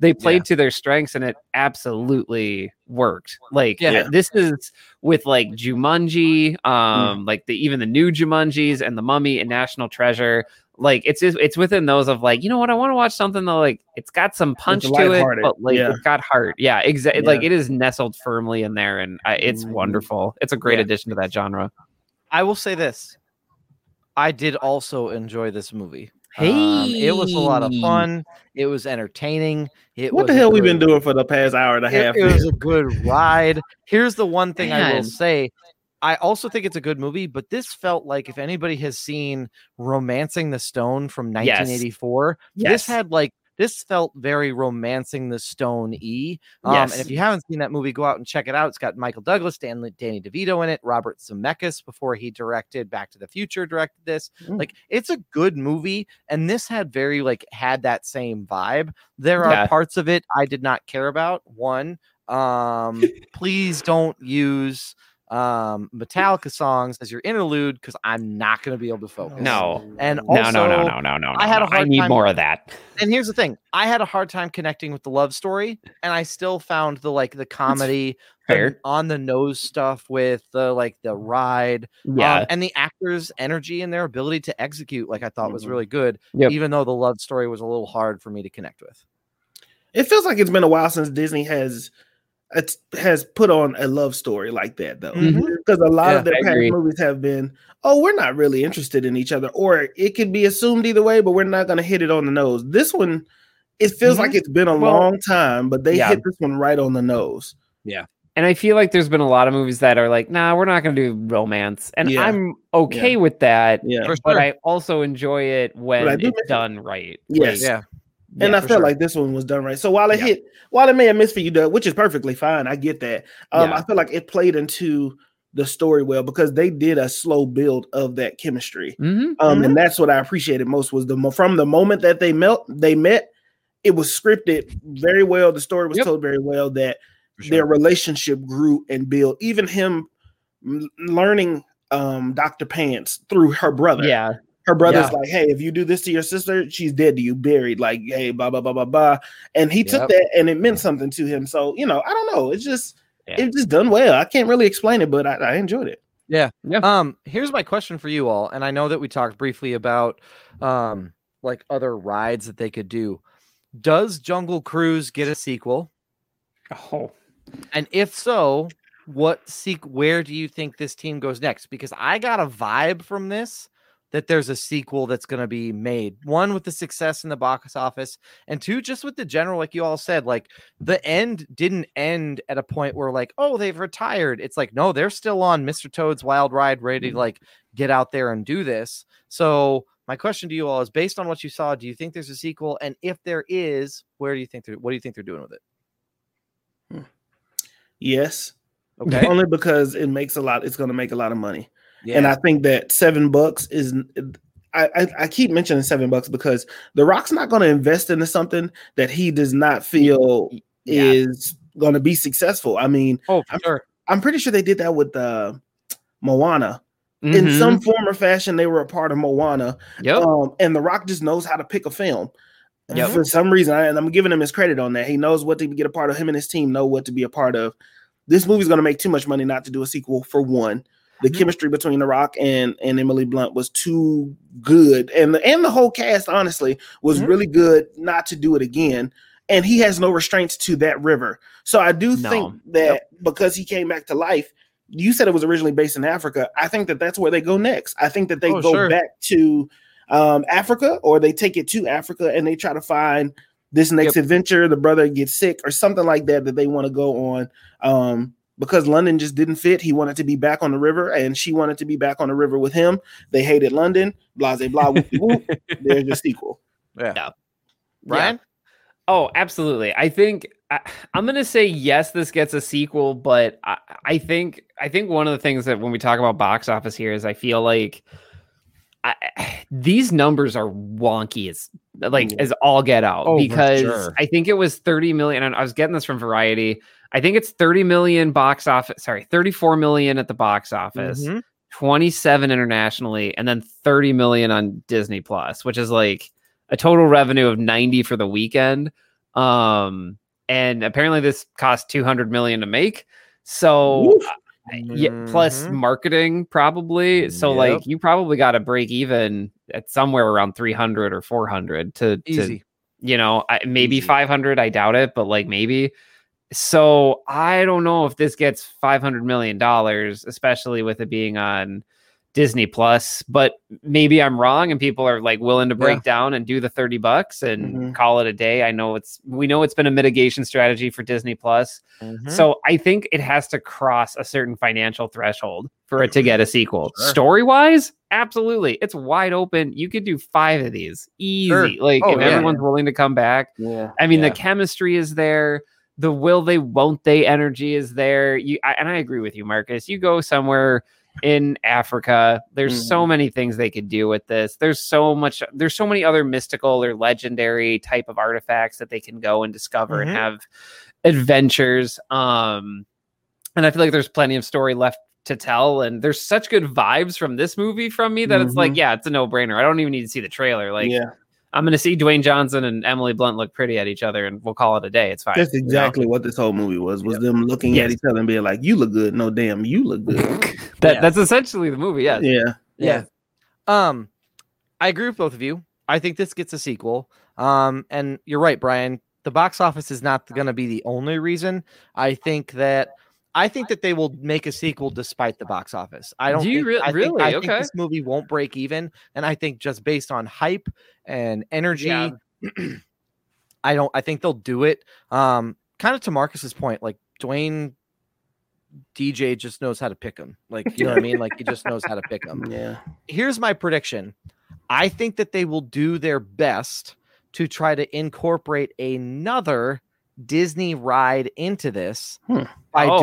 they played to their strengths, and it absolutely worked. Like this is with like Jumanji, like even the new Jumanjis and The Mummy and National Treasure. Like it's within those of like, you know what? I want to watch something that like, it's got some punch to it, but like it's got heart. Yeah, exactly. Yeah. Like it is nestled firmly in there, and it's wonderful. It's a great addition to that genre. I will say this. I did also enjoy this movie. It was a lot of fun. It was entertaining. What the hell we've been doing for the past hour and a half? It was a good ride. Here's the one thing I will say. I also think it's a good movie, but this felt like if anybody has seen Romancing the Stone from 1984, this felt very Romancing the Stone-y. And if you haven't seen that movie, go out and check it out. It's got Michael Douglas, Danny DeVito in it, Robert Zemeckis, before he directed Back to the Future, directed this. Like, it's a good movie, and this had that same vibe. There are parts of it I did not care about. One, please don't use Metallica songs as your interlude, because I'm not going to be able to focus. I need more of that. And here's the thing: I had a hard time connecting with the love story, and I still found the comedy on the nose stuff with the ride, and the actors' energy and their ability to execute. I thought was really good, even though the love story was a little hard for me to connect with. It feels like it's been a while since Disney has put on a love story like that, though, because a lot of the past movies have been, we're not really interested in each other, or it could be assumed either way, but we're not going to hit it on the nose. This one, it feels like it's been a long time, but they hit this one right on the nose. Yeah. And I feel like there's been a lot of movies that are like, nah, we're not going to do romance. And I'm okay with that, but I also enjoy it when it's done right. Yes. Yeah. And I felt like this one was done right. So while it may have missed for you, Doug, which is perfectly fine, I get that. I feel like it played into the story well, because they did a slow build of that chemistry, and that's what I appreciated most was from the moment that they met, it was scripted very well. The story was told very well. That their relationship grew and built. Even him learning Dr. Pants through her brother. Yeah. Her brother's like, hey, if you do this to your sister, she's dead to you, buried. Like, hey, blah, blah, blah, blah, blah. And he took that, and it meant something to him. So, I don't know. It's just, it's just done well. I can't really explain it, but I enjoyed it. Yeah. Here's my question for you all. And I know that we talked briefly about, other rides that they could do. Does Jungle Cruise get a sequel? Oh. And if so, where do you think this team goes next? Because I got a vibe from this that there's a sequel that's going to be made. One, with the success in the box office, and two, just with the general, like you all said, like the end didn't end at a point where like, oh, they've retired. It's like, no, they're still on Mr. Toad's Wild Ride, ready to get out there and do this. So my question to you all is, based on what you saw, do you think there's a sequel? And if there is, what do you think they're doing with it? Yes. Okay. Only because it's going to make a lot of money. Yeah. And I think that $7 is, I keep mentioning $7 because The Rock's not going to invest into something that he does not feel is going to be successful. I mean, I'm pretty sure they did that with Moana. In some form or fashion, they were a part of Moana. Yep. And The Rock just knows how to pick a film. Yep. For some reason, and I'm giving him his credit on that. He knows what to get a part of. Him and his team know what to be a part of. This movie's going to make too much money not to do a sequel, for one. The chemistry between The Rock and Emily Blunt was too good. And the whole cast, honestly, was really good not to do it again. And he has no restraints to that river. So I do think that because he came back to life, you said it was originally based in Africa. I think that that's where they go next. I think that they go back to Africa, or they take it to Africa and they try to find this next adventure. The brother gets sick or something like that they want to go on. Because London just didn't fit. He wanted to be back on the river, and she wanted to be back on the river with him. They hated London. Blah, blah, blah. There's a sequel. Yeah. Ryan? Yeah. Oh, absolutely. I think I'm going to say yes, this gets a sequel, but I think one of the things that when we talk about box office here is I feel like these numbers are wonky as all get out, because sure. I think it was 30 million. And I was getting this from Variety. I think it's 30 million box office. Sorry, 34 million at the box office, 27 internationally, and then 30 million on Disney Plus, which is like a total revenue of 90 for the weekend. And apparently this cost 200 million to make. So yeah, plus marketing probably. So like you probably got to break even at somewhere around 300 or 400 to maybe 500. I doubt it, but like maybe. So I don't know if this gets $500 million, especially with it being on Disney Plus, but maybe I'm wrong and people are like willing to break down and do the $30 and call it a day. I know we know it's been a mitigation strategy for Disney Plus. So I think it has to cross a certain financial threshold for it to get a sequel. Story wise, absolutely. It's wide open. You could do 5 of these easy. Like if everyone's willing to come back. I mean, the chemistry is there. The will they, won't they energy is there. And I agree with you, Marcus. You go somewhere in Africa, there's so many things they could do with this. There's so many other mystical or legendary type of artifacts that they can go and discover and have adventures. And I feel like there's plenty of story left to tell, and there's such good vibes from this movie from me that it's like, yeah, it's a no-brainer. I don't even need to see the trailer. Like, I'm going to see Dwayne Johnson and Emily Blunt look pretty at each other, and we'll call it a day. It's fine. That's exactly what this whole movie was them looking at each other and being like, you look good. No, damn, you look good. That's essentially the movie, yes. Yeah. I agree with both of you. I think this gets a sequel. And you're right, Brian. The box office is not going to be the only reason. I think that they will make a sequel despite the box office. I think this movie won't break even, and I think just based on hype and energy, I think they'll do it. Kind of to Marcus's point, like Dwayne DJ just knows how to pick him. Like, you know what I mean? Like he just knows how to pick him. Yeah. Here's my prediction. I think that they will do their best to try to incorporate another Disney ride into this by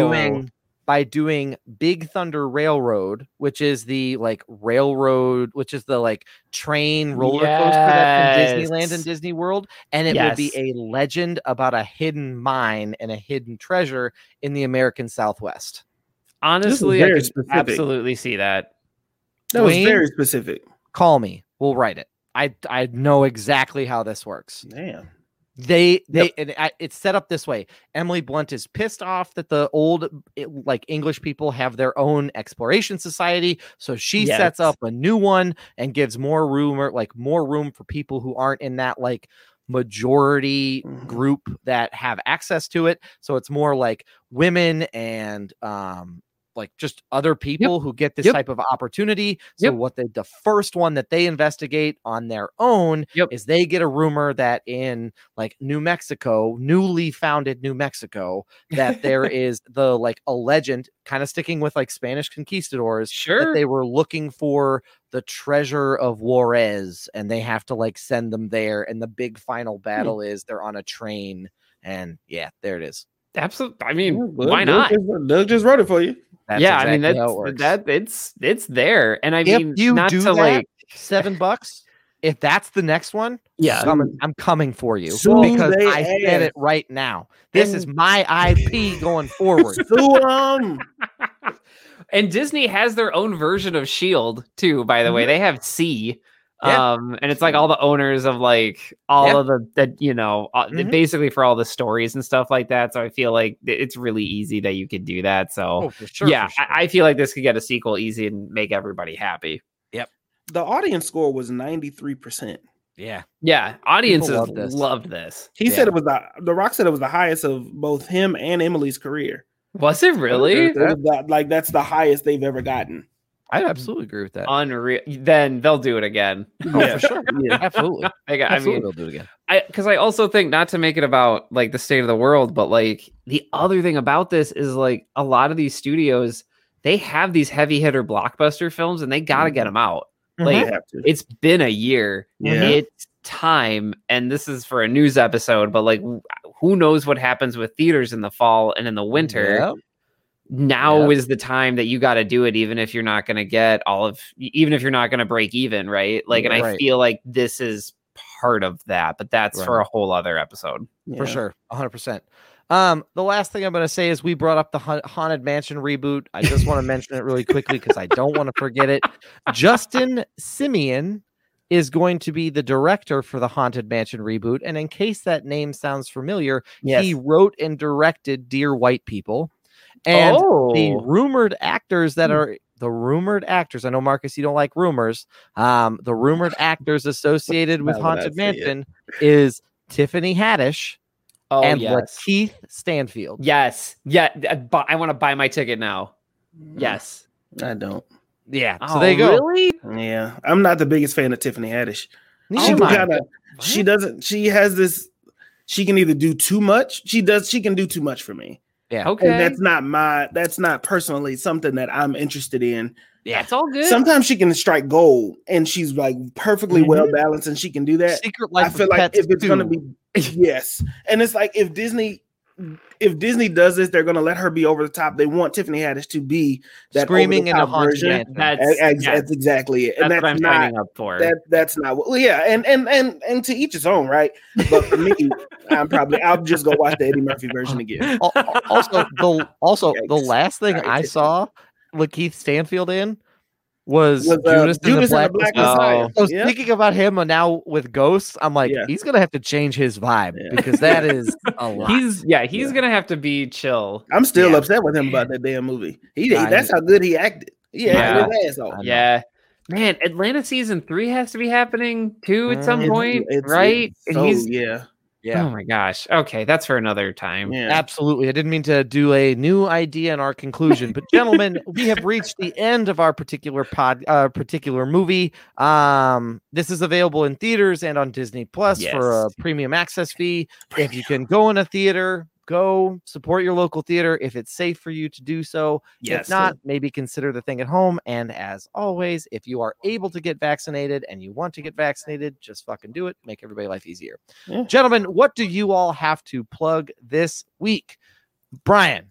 doing Big Thunder Railroad, which is the like railroad, which is the like train roller coaster that's in Disneyland and Disney World, and it will be a legend about a hidden mine and a hidden treasure in the American Southwest. Honestly, I can absolutely see that. That was very specific. Call me. We'll write it. I know exactly how this works. Man. And it's set up this way. Emily Blunt is pissed off that the old English people have their own exploration society, so she sets up a new one and gives more room for people who aren't in that like majority group that have access to it. So it's more like women and like just other people who get this type of opportunity. So the first one that they investigate on their own is they get a rumor that in like New Mexico, newly founded New Mexico, that there is the like a legend, kind of sticking with like Spanish conquistadors, that they were looking for the treasure of Juarez, and they have to like send them there. And the big final battle is they're on a train, and there it is. Absolutely. I mean, why not? Doug just wrote it for you. That's exactly it's there. And I mean, if you not do to that, like $7, if that's the next one, I'm coming for you because I said it right now. This is my IP going forward. And Disney has their own version of Shield too, by the way. They have C. And it's like all the owners of like all of the basically for all the stories and stuff like that. So I feel like it's really easy that you could do that. So for sure. I feel like this could get a sequel easy and make everybody happy. Yep. The audience score was 93%. Yeah. Yeah. Audiences loved this. He said it was the Rock said it was the highest of both him and Emily's career. Was it really? Like that's the highest they've ever gotten. I absolutely agree with that. Unreal. Then they'll do it again. Yeah, for sure. Yeah, absolutely. They'll do it again. Because I also think, not to make it about like the state of the world, but like the other thing about this is like a lot of these studios, they have these heavy hitter blockbuster films, and they got to get them out. Like it's been a year. Yeah. It's time, and this is for a news episode, but like who knows what happens with theaters in the fall and in the winter. Yep. Now is the time that you got to do it, even if you're not going to get all of, even if you're not going to break even, right? Like, and I feel like this is part of that, but that's for a whole other episode. Yeah. For sure. 100%. The last thing I'm going to say is we brought up the Haunted Mansion reboot. I just want to mention it really quickly because I don't want to forget it. Justin Simeon is going to be the director for the Haunted Mansion reboot. And in case that name sounds familiar, he wrote and directed Dear White People. And the rumored actors, I know, Marcus, you don't like rumors. The rumored actors associated with Haunted Mansion is Tiffany Haddish and Lakeith Stanfield. Yes. Yeah. I want to buy my ticket now. Yes. I don't. Yeah. So there you go. Really? Yeah. I'm not the biggest fan of Tiffany Haddish. She can either do too much. She can do too much for me. Yeah. Okay. And that's not personally something that I'm interested in. Yeah. It's all good. Sometimes she can strike gold and she's like perfectly well balanced and she can do that. Secret Life of Pets. I feel like if it's going to be, And it's like, if Disney does this, they're going to let her be over the top. They want Tiffany Haddish to be that screaming in a haunted mansion. That's exactly it. And that's what I'm signing up for. That's not what. Well, yeah, and to each his own, right? But for me, I'll just go watch the Eddie Murphy version again. The last thing I saw Lakeith Stanfield in was Judas and the Black Messiah. So thinking about him now with Ghosts, I'm like, he's going to have to change his vibe because that is a lot. He's going to have to be chill. I'm still upset with him about that damn movie. That's how good he acted. His ass off. Yeah. Man, Atlanta season 3 has to be happening too at some point, right? Oh my gosh. Okay, that's for another time. Yeah. Absolutely. I didn't mean to do a new idea in our conclusion, but gentlemen, we have reached the end of our particular movie. This is available in theaters and on Disney Plus for a premium access fee. If you can go in a theater, go support your local theater if it's safe for you to do so. Yes, if not, maybe consider the thing at home. And as always, if you are able to get vaccinated and you want to get vaccinated, just fucking do it. Make everybody's life easier. Yeah. Gentlemen, what do you all have to plug this week? Brian.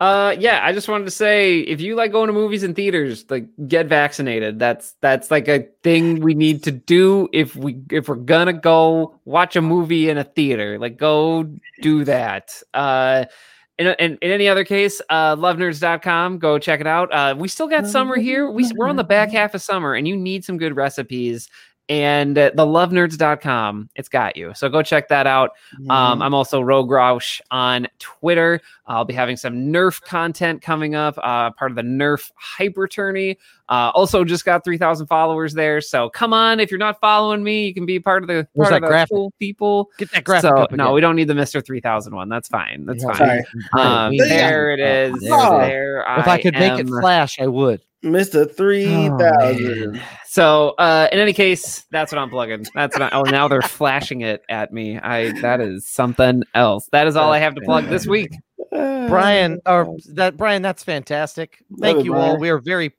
I just wanted to say, if you like going to movies and theaters, like, get vaccinated. That's like a thing we need to do. If we're gonna go watch a movie in a theater, like, go do that. In any other case, lovenerds.com, go check it out. We still got summer here. We're on the back half of summer and you need some good recipes. And the lovenerds.com, it's got you. So go check that out. I'm also Rogue Roush on Twitter. I'll be having some Nerf content coming up, part of the Nerf Hyper Tourney. Also just got 3,000 followers there. So come on, if you're not following me, you can be part of the cool people. Get that graphic. So no, we don't need the Mr. 3000 one. That's fine. That's fine. There it is. Oh, there if I could make it flash, I would. Mr. 3000. Oh, so, in any case, that's what I'm plugging. Now they're flashing it at me. That is something else. That is all I have to plug this week. Brian, that's fantastic. Thank you all. We are very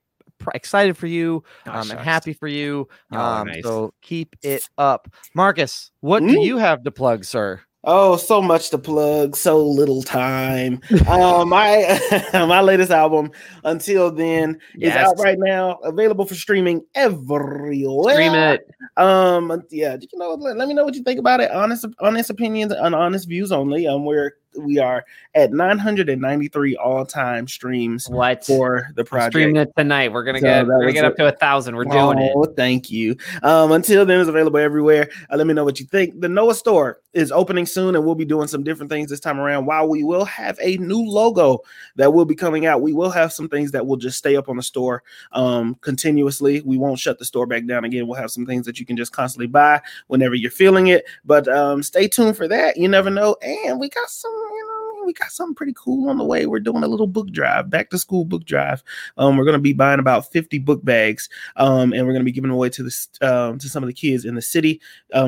excited for you and happy for you. Nice. So keep it up. Marcus, what do you have to plug, sir? Oh, so much to plug, so little time. My latest album, Until Then, is out right now, available for streaming everywhere. Stream it. Let me know what you think about it. Honest opinions and honest views only. We are at 993 all-time streams for the project. Streaming it tonight. We're gonna get up to 1,000. We're doing it. Oh, thank you. Until Then is available everywhere. Let me know what you think. The Noah store is opening soon, and we'll be doing some different things this time around. While we will have a new logo that will be coming out, we will have some things that will just stay up on the store continuously. We won't shut the store back down again. We'll have some things that you can just constantly buy whenever you're feeling it. But stay tuned for that. You never know. And we got some. We got something pretty cool on the way. We're doing a little book drive, back to school book drive. We're going to be buying about 50 book bags, and we're going to be giving away to some of the kids in the city,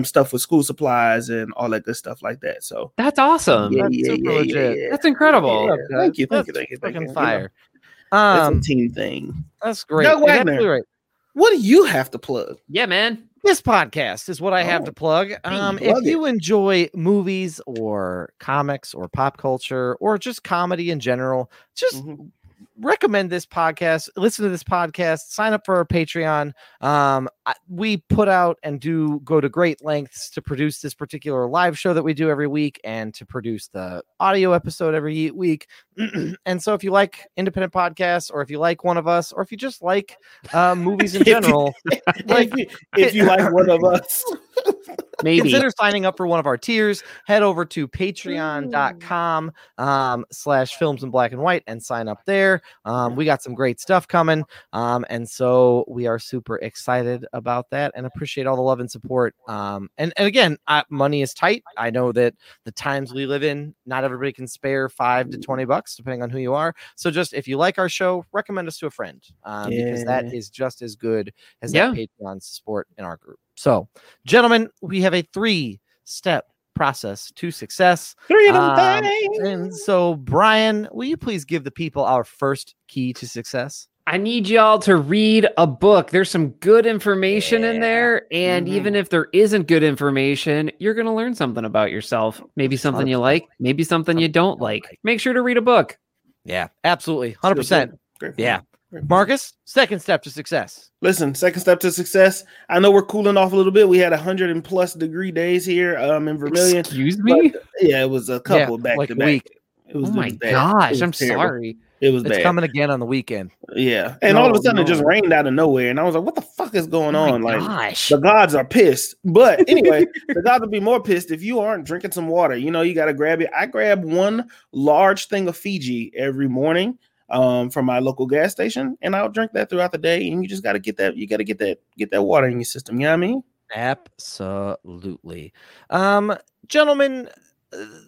stuff with school supplies and all that good stuff like that. So that's awesome. Yeah, that's super legit. That's incredible. Yeah. Thank you. Fire. That's a team thing. That's great. Doug Wagner, right. What do you have to plug? Yeah, man. This podcast is what I have to plug. If you enjoy movies or comics or pop culture or just comedy in general, just recommend this podcast, listen to this podcast, sign up for our Patreon. We put out and go to great lengths to produce this particular live show that we do every week and to produce the audio episode every week. And so if you like independent podcasts, or if you like one of us, or if you just like movies in general, if you like one of us, maybe consider signing up for one of our tiers. Head over to patreon.com / films in black and white and sign up there. We got some great stuff coming. And so we are super excited about that and appreciate all the love and support. And again, money is tight. I know that the times we live in, not everybody can spare $5 to $20, depending on who you are. So just, if you like our show, recommend us to a friend, because that is just as good as that Patreon support in our group. So, gentlemen, we have a 3-step process to success. And so, Brian, will you please give the people our first key to success? I need y'all to read a book. There's some good information in there. And even if there isn't good information, you're going to learn something about yourself. Maybe something you like, maybe something you don't like. Make sure to read a book. Yeah, absolutely. 100%. Yeah. Marcus, second step to success. Listen, second step to success. I know we're cooling off a little bit. We had 100+ degree days here in Vermilion. Excuse me? Yeah, it was a couple back to back. Oh my gosh, I'm sorry. It was bad. It's coming again on the weekend. Yeah. And all of a sudden it just rained out of nowhere. And I was like, what the fuck is going on? Like, the gods are pissed. But anyway, the gods would be more pissed if you aren't drinking some water. You know, you got to grab it. I grab one large thing of Fiji every morning from my local gas station, and I'll drink that throughout the day. And you just got to get that. You got to get that water in your system. You know what I mean? Absolutely. Gentlemen,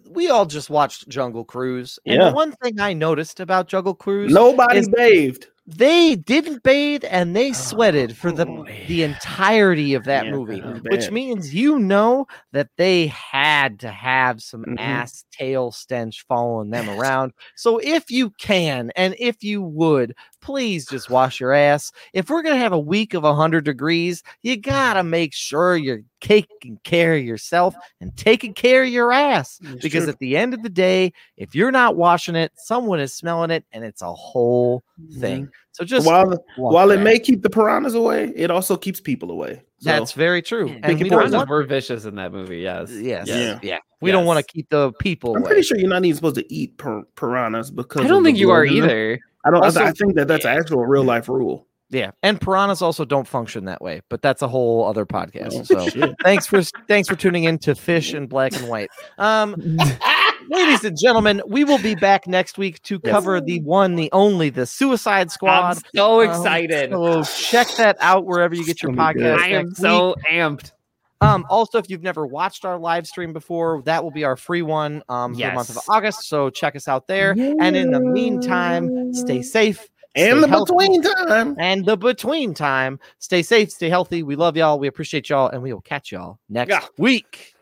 we all just watched Jungle Cruise. And the one thing I noticed about Jungle Cruise, nobody bathed. They didn't bathe, and they sweated for the entirety of that movie, which means that they had to have some ass tail stench following them around. So if you can, and if you would, please just wash your ass. If we're going to have a week of 100 degrees, you got to make sure you're taking care of yourself and taking care of your ass. Because at the end of the day, if you're not washing it, someone is smelling it, and it's a whole thing. So just while it may keep the piranhas away, it also keeps people away. So, that's very true. And piranhas were vicious in that movie. Yes. We don't want to keep the people away. I'm pretty sure you're not even supposed to eat piranhas because I don't think you are either. I think that's an actual real life rule. Yeah, and piranhas also don't function that way, but that's a whole other podcast. So thanks for tuning in to Fish in Black and White. Ladies and gentlemen, we will be back next week to cover the one, the only, the Suicide Squad. I'm so excited. So check that out wherever you get your podcast. I am so amped. Also, if you've never watched our live stream before, that will be our free one for the month of August. So check us out there. Yeah. And in the meantime, stay safe. And the between time. Stay safe. Stay healthy. We love y'all. We appreciate y'all. And we will catch y'all next week.